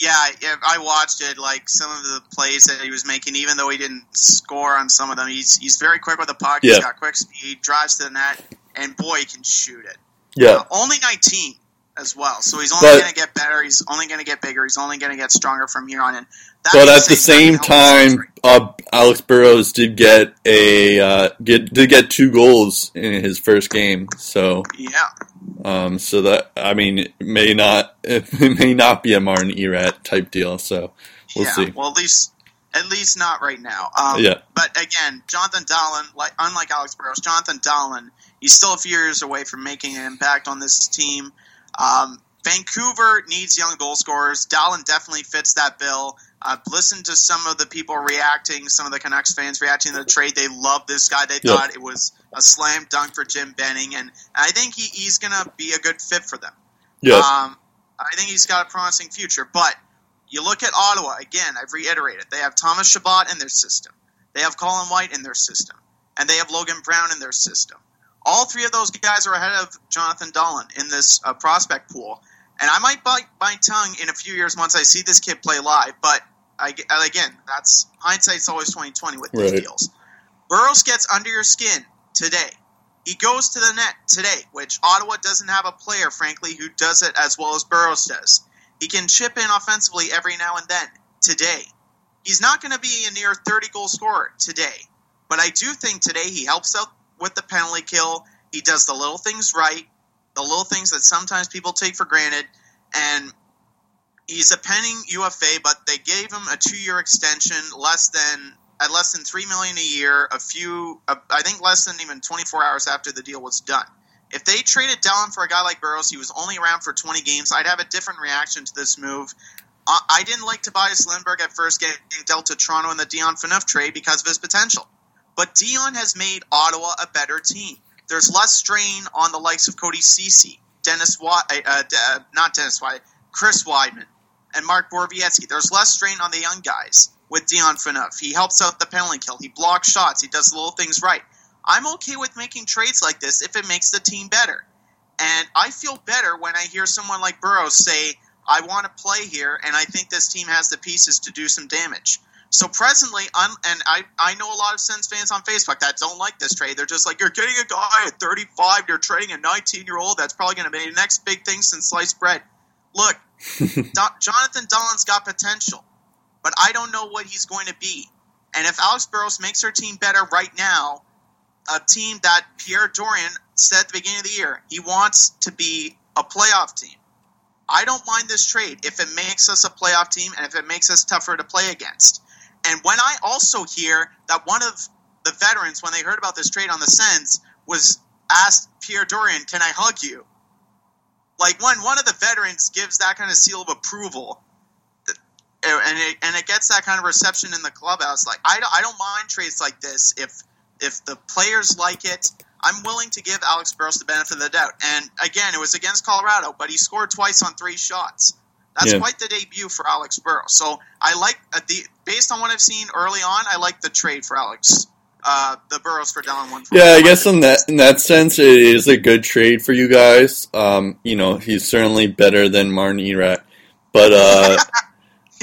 Yeah, yeah, I watched it. Like some of the plays that he was making, even though he didn't score on some of them, he's he's very quick with the puck. Yeah. He's got quick speed, drives to the net, and boy, he can shoot it. Yeah. Uh, only nineteen as well, so he's only going to get better. He's only going to get bigger. He's only going to get stronger from here on in. That but at the same time, uh, Alex Burrows did get a uh, get did get two goals in his first game. So yeah, um, so that I mean, it may not it may not be a Martin Erad type deal. So we'll yeah, see. Well, at least at least not right now. Um, yeah. But again, Jonathan Dahlin, like unlike Alex Burrows, Jonathan Dahlin, he's still a few years away from making an impact on this team. Um, Vancouver needs young goal scorers. Dahlin definitely fits that bill. I've uh, listened to some of the people reacting, some of the Canucks fans reacting to the trade. They love this guy. They yep. thought it was a slam dunk for Jim Benning, and I think he, he's going to be a good fit for them. Yes. Um, I think he's got a promising future. But you look at Ottawa, again, I've reiterated, they have Thomas Chabot in their system. They have Colin White in their system. And they have Logan Brown in their system. All three of those guys are ahead of Jonathan Dahlin in this uh, prospect pool. And I might bite my tongue in a few years once I see this kid play live, but I, again, that's hindsight's always twenty twenty with these right. deals. Burroughs gets under your skin today. He goes to the net today, which Ottawa doesn't have a player, frankly, who does it as well as Burroughs does. He can chip in offensively every now and then today. He's not going to be a near thirty-goal scorer today, but I do think today he helps out with the penalty kill. He does the little things right, the little things that sometimes people take for granted, and he's a pending U F A, but they gave him a two-year extension, less than at less than three million a year. A few, uh, I think, less than even twenty-four hours after the deal was done. If they traded Dahlin for a guy like Burroughs, he was only around for twenty games, I'd have a different reaction to this move. Uh, I didn't like Tobias Lindbergh at first getting dealt to Toronto in the Dion Phaneuf trade because of his potential, but Dion has made Ottawa a better team. There's less strain on the likes of Cody Ceci, Dennis, Wa- uh, uh, not Dennis Why, Chris Weidman. And Mark Borowiecki. There's less strain on the young guys with Dion Phaneuf. He helps out the penalty kill. He blocks shots. He does little things right. I'm okay with making trades like this if it makes the team better. And I feel better when I hear someone like Burroughs say, I want to play here, and I think this team has the pieces to do some damage. So presently, I'm, and I, I know a lot of Sens fans on Facebook that don't like this trade. They're just like, you're getting a guy at thirty-five, you're trading a nineteen-year-old, that's probably going to be the next big thing since sliced bread. Look, Do- Jonathan Dahlin's got potential, but I don't know what he's going to be. And if Alex Burrows makes her team better right now, a team that Pierre Dorian said at the beginning of the year, he wants to be a playoff team. I don't mind this trade if it makes us a playoff team and if it makes us tougher to play against. And when I also hear that one of the veterans, when they heard about this trade on the Sens, was asked Pierre Dorian, can I hug you? Like, when one of the veterans gives that kind of seal of approval, and it, and it gets that kind of reception in the clubhouse, like, I don't, I don't mind trades like this if if the players like it. I'm willing to give Alex Burrows the benefit of the doubt. And, again, it was against Colorado, but he scored twice on three shots. That's yeah. quite the debut for Alex Burrows. So I like the based on what I've seen early on, I like the trade for Alex, uh, the Burrows for Dallin one. Yeah, I guess in that in that sense, it is a good trade for you guys. Um, you know, he's certainly better than Martin Erat, but uh,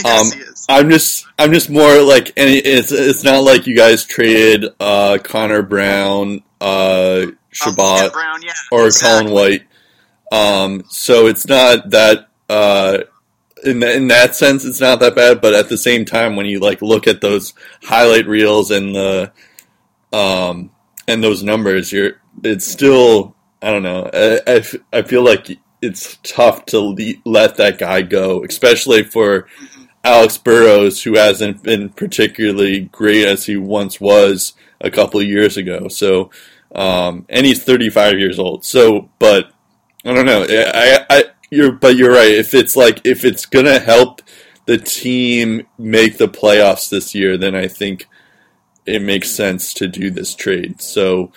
yes, um, he is. I'm just I'm just more like, and it's it's not like you guys traded uh, Connor Brown, uh, Shabbat, um, Brown, yeah, or exactly. Colin White. Um, so it's not that. Uh, In, the, in that sense, it's not that bad, but at the same time, when you like look at those highlight reels and the um and those numbers, you're it's still I don't know. I, I, f- I feel like it's tough to le- let that guy go, especially for Alex Burrows, who hasn't been particularly great as he once was a couple of years ago. So, um, and he's thirty-five years old. So, but I don't know. I I. I You're, but you're right. If it's like if it's gonna help the team make the playoffs this year, then I think it makes sense to do this trade. So,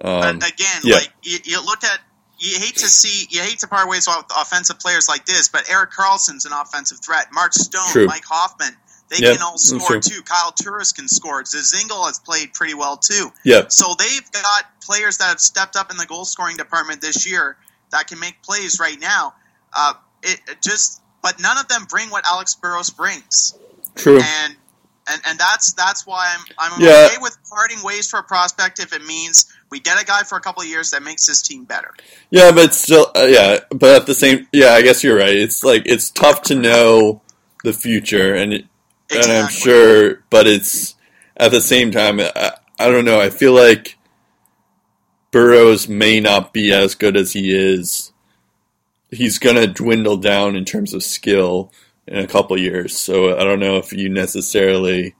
um, again, yeah. like you, you look at, you hate to see, you hate to part ways with offensive players like this, but Erik Karlsson's an offensive threat. Mark Stone, true. Mike Hoffman, they yeah, can all score too. Kyle Turris can score. Dzingel has played pretty well too. Yeah. So they've got players that have stepped up in the goal scoring department this year that can make plays right now. Uh, it, it just, but none of them bring what Alex Burrows brings. True, and and, and that's that's why I'm I'm yeah. okay with parting ways for a prospect if it means we get a guy for a couple of years that makes this team better. Yeah, but still, uh, yeah, but at the same, yeah, I guess you're right. It's like it's tough to know the future, and it, exactly. and I'm sure, but it's at the same time, I, I don't know. I feel like Burrows may not be as good as he is. He's going to dwindle down in terms of skill in a couple of years. So I don't know if you necessarily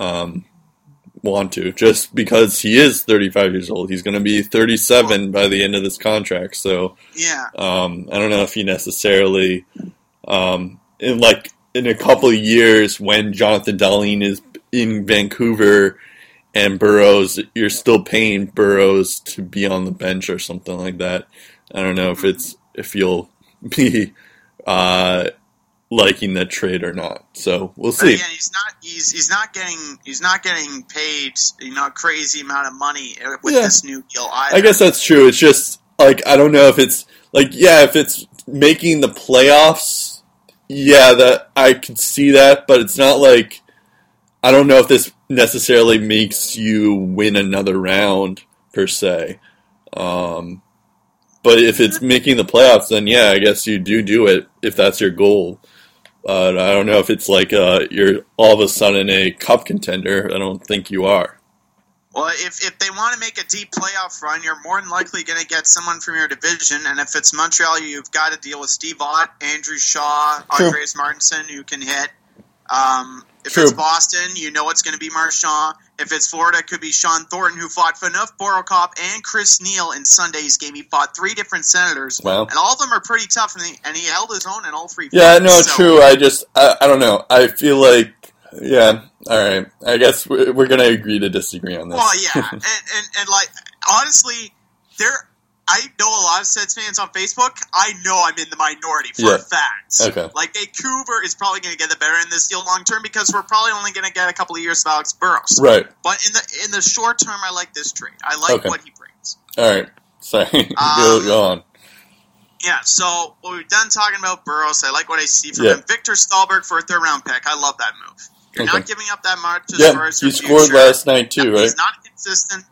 um, want to, just because he is thirty-five years old. He's going to be thirty-seven by the end of this contract. So yeah, um, I don't know if you necessarily, um, in like in a couple of years when Jonathan Dahlin is in Vancouver and Burrows, you're still paying Burrows to be on the bench or something like that. I don't know if it's, if you'll be uh, liking that trade or not, so we'll see. Again, he's not he's he's not getting he's not getting paid, you know, a crazy amount of money with yeah. this new deal either. I guess that's true. It's just like I don't know if it's like yeah, if it's making the playoffs, yeah, that I could see that, but it's not like I don't know if this necessarily makes you win another round per se. Um, But if it's making the playoffs, then yeah, I guess you do do it if that's your goal. Uh, I don't know if it's like uh, you're all of a sudden a cup contender. I don't think you are. Well, if if they want to make a deep playoff run, you're more than likely going to get someone from your division. And if it's Montreal, you've got to deal with Steve Ott, Andrew Shaw, True. Andreas Martinson, who can hit. Um, if True. It's Boston, you know it's going to be Marchand. If it's Florida, it could be Sean Thornton, who fought Phaneuf Borukop and Chris Neal in Sunday's game. He fought three different Senators, wow. and all of them are pretty tough, and he, and he held his own in all three. Yeah, fights, no, so. True. I just, I, I don't know. I feel like, yeah, all right. I guess we're, we're going to agree to disagree on this. Well, yeah, and, and, and like, honestly, there. I know a lot of Sens fans on Facebook. I know I'm in the minority for yeah. a fact. Okay. Like, Vancouver is probably going to get the better in this deal long term because we're probably only going to get a couple of years of Alex Burrows. Right. But in the in the short term, I like this trade. I like okay. what he brings. All right. Sorry. um, Go on. Yeah, so well, we're done talking about Burrows. I like what I see from yeah. him. Victor Stahlberg for a third round pick. I love that move. You're okay. not giving up that much as yeah, far as your future. He scored last night, too, no, right? He's not consistent.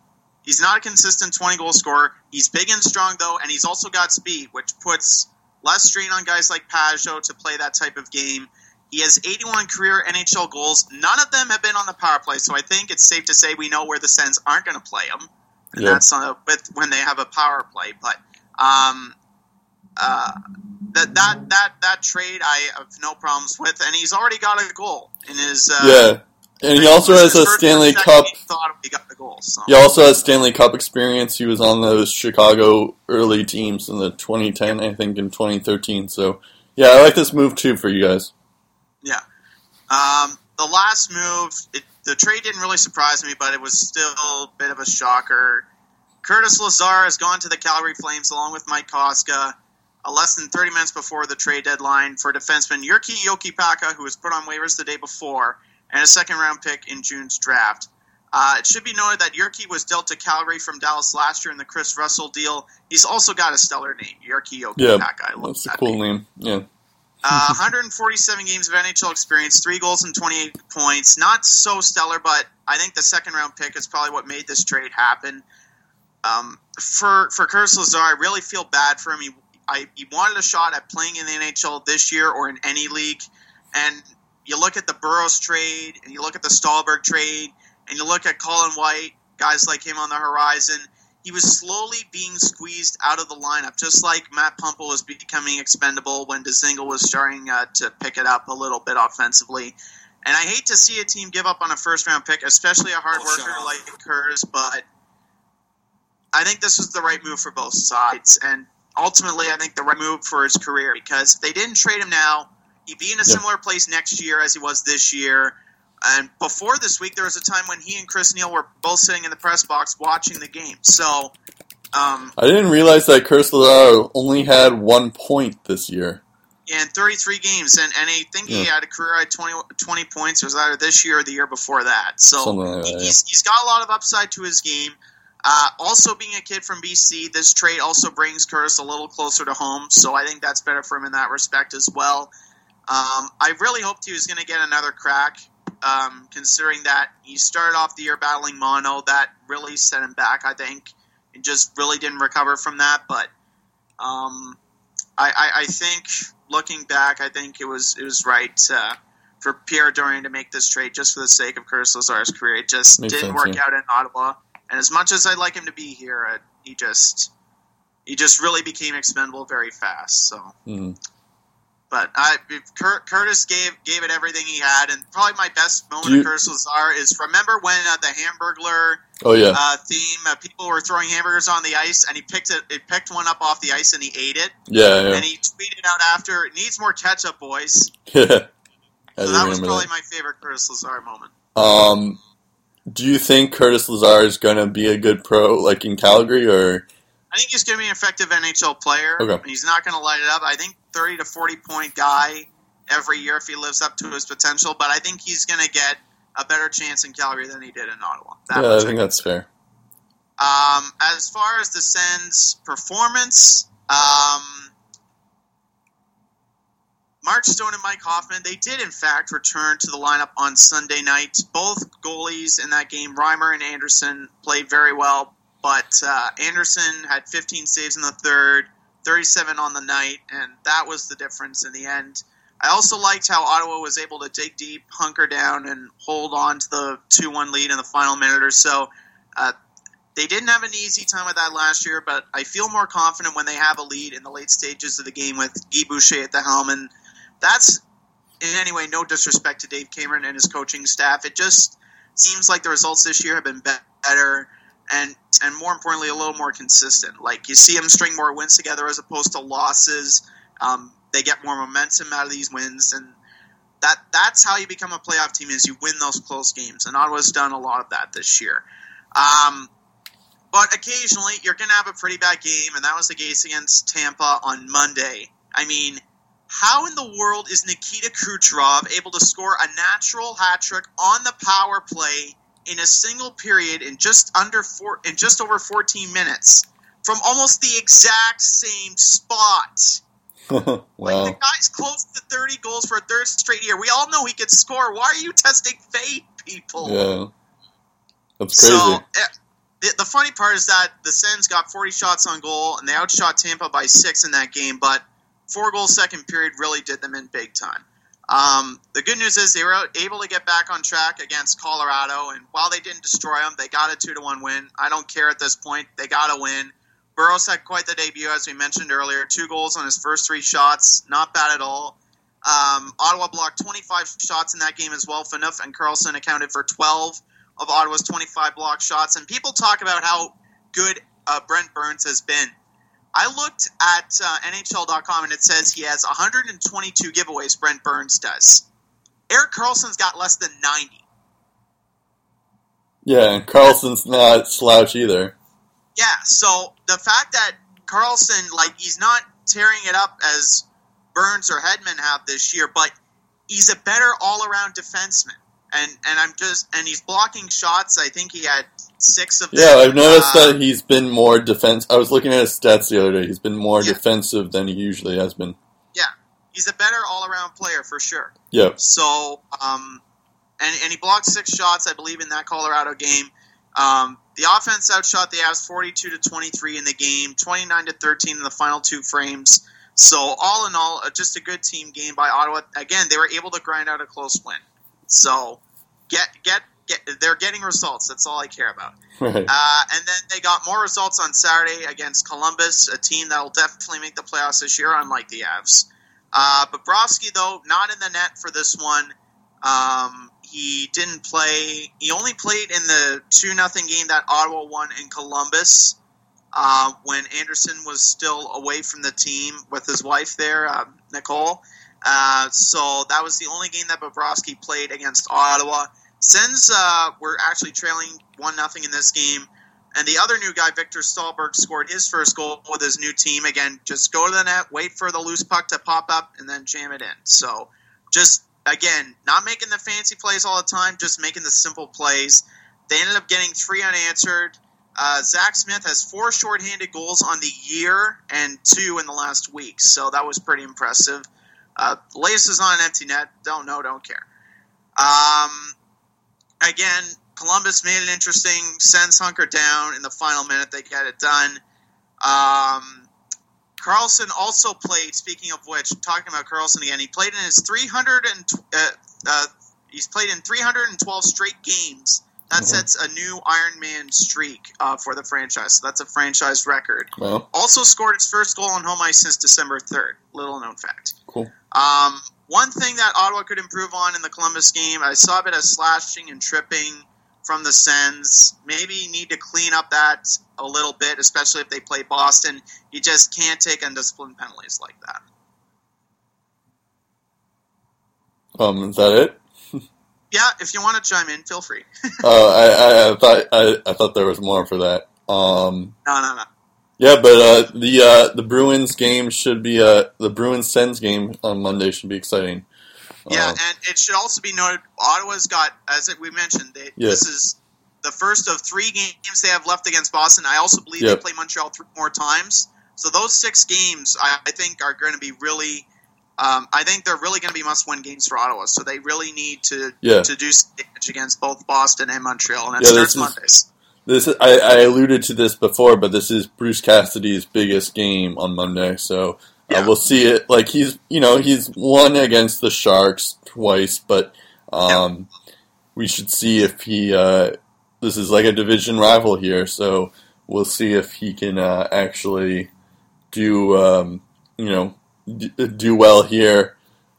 He's not a consistent twenty-goal scorer. He's big and strong, though, and he's also got speed, which puts less strain on guys like Pajot to play that type of game. He has eighty-one career N H L goals. None of them have been on the power play, so I think it's safe to say we know where the Sens aren't going to play him. And yeah. that's uh, with, when they have a power play. But um, uh, that that that that trade, I have no problems with. And he's already got a goal in his. Uh, yeah, and he also has a Stanley Cup. He thought he got the goal. So. He also has Stanley Cup experience. He was on those Chicago early teams in the twenty ten, I think, and twenty thirteen. So yeah, I like this move too for you guys. Yeah. Um, the last move, it, the trade didn't really surprise me, but it was still a bit of a shocker. Curtis Lazar has gone to the Calgary Flames along with Mike Koska, uh, less than thirty minutes before the trade deadline for defenseman Jyrki Jokipakka, who was put on waivers the day before, and a second-round pick in June's draft. Uh, it should be noted that Jyrki was dealt to Calgary from Dallas last year in the Chris Russell deal. He's also got a stellar name, Jyrki Jokipakka. Yeah, I love that's that a cool name. name. Yeah. Uh, one hundred forty-seven games of N H L experience, three goals and twenty-eight points. Not so stellar, but I think the second-round pick is probably what made this trade happen. Um, for for Curtis Lazar, I really feel bad for him. He, I, he wanted a shot at playing in the N H L this year or in any league. And you look at the Burroughs trade, and you look at the Stahlberg trade, and you look at Colin White, guys like him on the horizon. He was slowly being squeezed out of the lineup, just like Matt Pumple was becoming expendable when Dzingel was starting uh, to pick it up a little bit offensively. And I hate to see a team give up on a first-round pick, especially a hard worker oh, like Kurz, but I think this was the right move for both sides. And ultimately, I think the right move for his career, because if they didn't trade him now, he'd be in a yeah. similar place next year as he was this year. And before this week, there was a time when he and Chris Neal were both sitting in the press box watching the game. So um, I didn't realize that Curtis Lazar only had one point this year. Yeah, in thirty-three games. And, and I think yeah. he had a career at twenty, twenty points. It was either this year or the year before that. So like that, he's, yeah. he's got a lot of upside to his game. Uh, also, being a kid from B C, this trade also brings Curtis a little closer to home. So I think that's better for him in that respect as well. Um, I really hoped he was going to get another crack. Um, considering that he started off the year battling mono, that really set him back, I think, and just really didn't recover from that. But um, I, I, I think, looking back, I think it was it was right uh, for Pierre Dorion to make this trade just for the sake of Curtis Lazar's career. It just Makes didn't sense, work yeah. out in Ottawa, and as much as I'd like him to be here, uh, he just he just really became expendable very fast. So. Mm-hmm. But I, Curtis gave gave it everything he had, and probably my best moment you, of Curtis Lazar is remember when uh, the Hamburglar oh, yeah. uh, theme uh, people were throwing hamburgers on the ice, and he picked it. He picked one up off the ice and he ate it. Yeah, yeah. And he tweeted out after, "It needs more ketchup, boys." Yeah, so that was probably that. my favorite Curtis Lazar moment. Um, do you think Curtis Lazar is going to be a good pro, like in Calgary, or? I think he's going to be an effective N H L player. Okay. He's not going to light it up. I think thirty to forty point guy every year if he lives up to his potential, but I think he's going to get a better chance in Calgary than he did in Ottawa. That yeah, I think that's fair. Um, as far as the Sens' performance, um, Mark Stone and Mike Hoffman, they did in fact return to the lineup on Sunday night. Both goalies in that game, Reimer and Anderson, played very well. But uh, Anderson had fifteen saves in the third, thirty-seven on the night, and that was the difference in the end. I also liked how Ottawa was able to dig deep, hunker down, and hold on to the two one lead in the final minute or so. Uh, they didn't have an easy time with that last year, but I feel more confident when they have a lead in the late stages of the game with Guy Boucher at the helm. And that's, in any way, no disrespect to Dave Cameron and his coaching staff. It just seems like the results this year have been better. And and more importantly, a little more consistent. Like, you see them string more wins together as opposed to losses. Um, they get more momentum out of these wins. And that that's how you become a playoff team, is you win those close games. And Ottawa's done a lot of that this year. Um, but occasionally, you're going to have a pretty bad game. And that was the case against Tampa on Monday. I mean, how in the world is Nikita Kucherov able to score a natural hat trick on the power play in a single period in just under four, in just over fourteen minutes from almost the exact same spot? Wow. Like, the guy's close to thirty goals for a third straight year. We all know he could score. Why are you testing fate, people? Yeah, that's crazy. So, it, the funny part is that the Sens got forty shots on goal, and they outshot Tampa by six in that game, but four goal second period really did them in big time. Um, the good news is they were able to get back on track against Colorado, and while they didn't destroy them, they got a two to one win. I don't care at this point. They got a win. Burroughs had quite the debut, as we mentioned earlier. Two goals on his first three shots. Not bad at all. Um, Ottawa blocked twenty-five shots in that game as well. Phaneuf and Karlsson accounted for twelve of Ottawa's twenty-five blocked shots. And people talk about how good uh, Brent Burns has been. I looked at uh, N H L dot com, and it says he has one hundred twenty-two giveaways, Brent Burns does. Erik Karlsson's got less than ninety. Yeah, and Karlsson's not a slouch either. Yeah, so the fact that Karlsson, like, he's not tearing it up as Burns or Hedman have this year, but he's a better all-around defenseman. And and I'm just and he's blocking shots. I think he had six of them. Yeah, I've noticed uh, that he's been more defense. I was looking at his stats the other day. He's been more yeah. defensive than he usually has been. Yeah, he's a better all-around player for sure. Yeah. So um, and and he blocked six shots, I believe, in that Colorado game. Um, the offense outshot the Avs forty-two to twenty-three in the game, twenty-nine to thirteen in the final two frames. So all in all, just a good team game by Ottawa. Again, they were able to grind out a close win. So, get get get. They're getting results. That's all I care about. Right. Uh, and then they got more results on Saturday against Columbus, a team that'll definitely make the playoffs this year, unlike the Avs. Uh, Bobrovsky, though, not in the net for this one. Um, he didn't play. He only played in the two nothing game that Ottawa won in Columbus uh, when Anderson was still away from the team with his wife there, uh, Nicole. Uh, so that was the only game that Bobrovsky played against Ottawa. Sens uh, were actually trailing one nothing in this game. And the other new guy, Victor Stahlberg, scored his first goal with his new team. Again, just go to the net, wait for the loose puck to pop up, and then jam it in. So just, again, not making the fancy plays all the time, just making the simple plays. They ended up getting three unanswered. Uh, Zach Smith has four shorthanded goals on the year and two in the last week. So that was pretty impressive. Uh, Lace is on an empty net. Don't know, don't care. Um, again, Columbus made it interesting. Sens hunker down in the final minute. They get it done. Um, Karlsson also played, speaking of which, talking about Karlsson again, he played in his three hundred and, uh, uh, he's played in three hundred twelve straight games. That sets a new Ironman streak uh, for the franchise. So that's a franchise record. Wow. Also scored its first goal on home ice since December third. Little known fact. Cool. Um, one thing that Ottawa could improve on in the Columbus game, I saw a bit of slashing and tripping from the Sens. Maybe you need to clean up that a little bit, especially if they play Boston. You just can't take undisciplined penalties like that. Um, is that it? Yeah, if you want to chime in, feel free. Oh, uh, I, I, I thought I, I thought there was more for that. Um, no, no, no. Yeah, but uh, the uh, the Bruins game should be uh, the Bruins Sens game on Monday should be exciting. Yeah, uh, and it should also be noted Ottawa's got, as we mentioned, they, yeah. this is the first of three games they have left against Boston. I also believe yeah. they play Montreal three more times. So those six games, I, I think, are going to be really. Um, I think they're really going to be must-win games for Ottawa, so they really need to yeah. to do damage against both Boston and Montreal, and that yeah, starts Mondays. This is, I, I alluded to this before, but this is Bruce Cassidy's biggest game on Monday, so yeah. uh, we'll see it. Like he's, you know, he's won against the Sharks twice, but um, yeah. we should see if he. Uh, this is like a division rival here, so we'll see if he can uh, actually do. Um, you know. do well here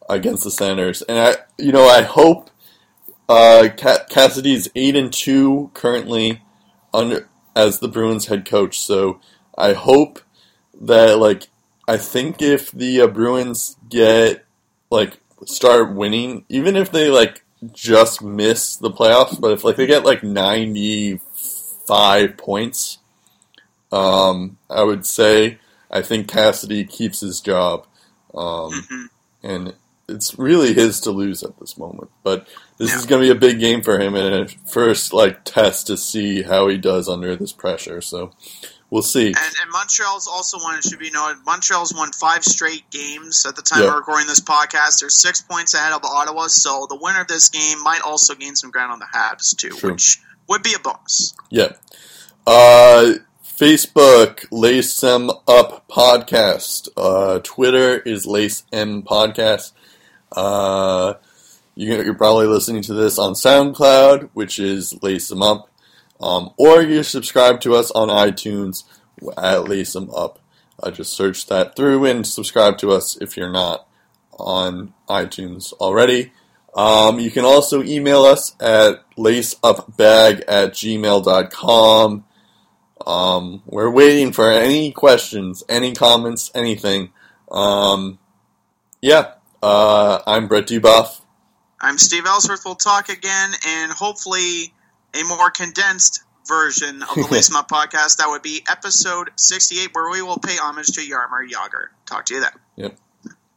against the Senators. And I, you know, I hope uh, Cassidy's eight and two currently under as the Bruins head coach. So I hope that, like, I think if the uh, Bruins get like start winning, even if they like just miss the playoffs, but if like they get like ninety-five points, um, I would say I think Cassidy keeps his job. Um, mm-hmm. And it's really his to lose at this moment. But this yeah. is going to be a big game for him and a first like test to see how he does under this pressure. So we'll see. And, and Montreal's also won, it should be noted, Montreal's won five straight games at the time yeah. we're recording this podcast. They're six points ahead of Ottawa, so the winner of this game might also gain some ground on the Habs too, True. which would be a bonus. Yeah. Uh... Facebook, Lace Them Up Podcast. Uh, Twitter is Lace M Podcast. Uh, you're, you're probably listening to this on SoundCloud, which is Lace Them Up. Um, or you subscribe to us on iTunes at Lace Them Up. Uh, just search that through and subscribe to us if you're not on iTunes already. Um, you can also email us at laceupbag at gmail dot com. Um, we're waiting for any questions, any comments, anything. Um, yeah, uh, I'm Brett Dubuff. I'm Steve Ellsworth. We'll talk again, and hopefully a more condensed version of the Lace 'Em Up podcast. That would be episode sixty-eight, where we will pay homage to Jaromir Jagr. Talk to you then. Yep.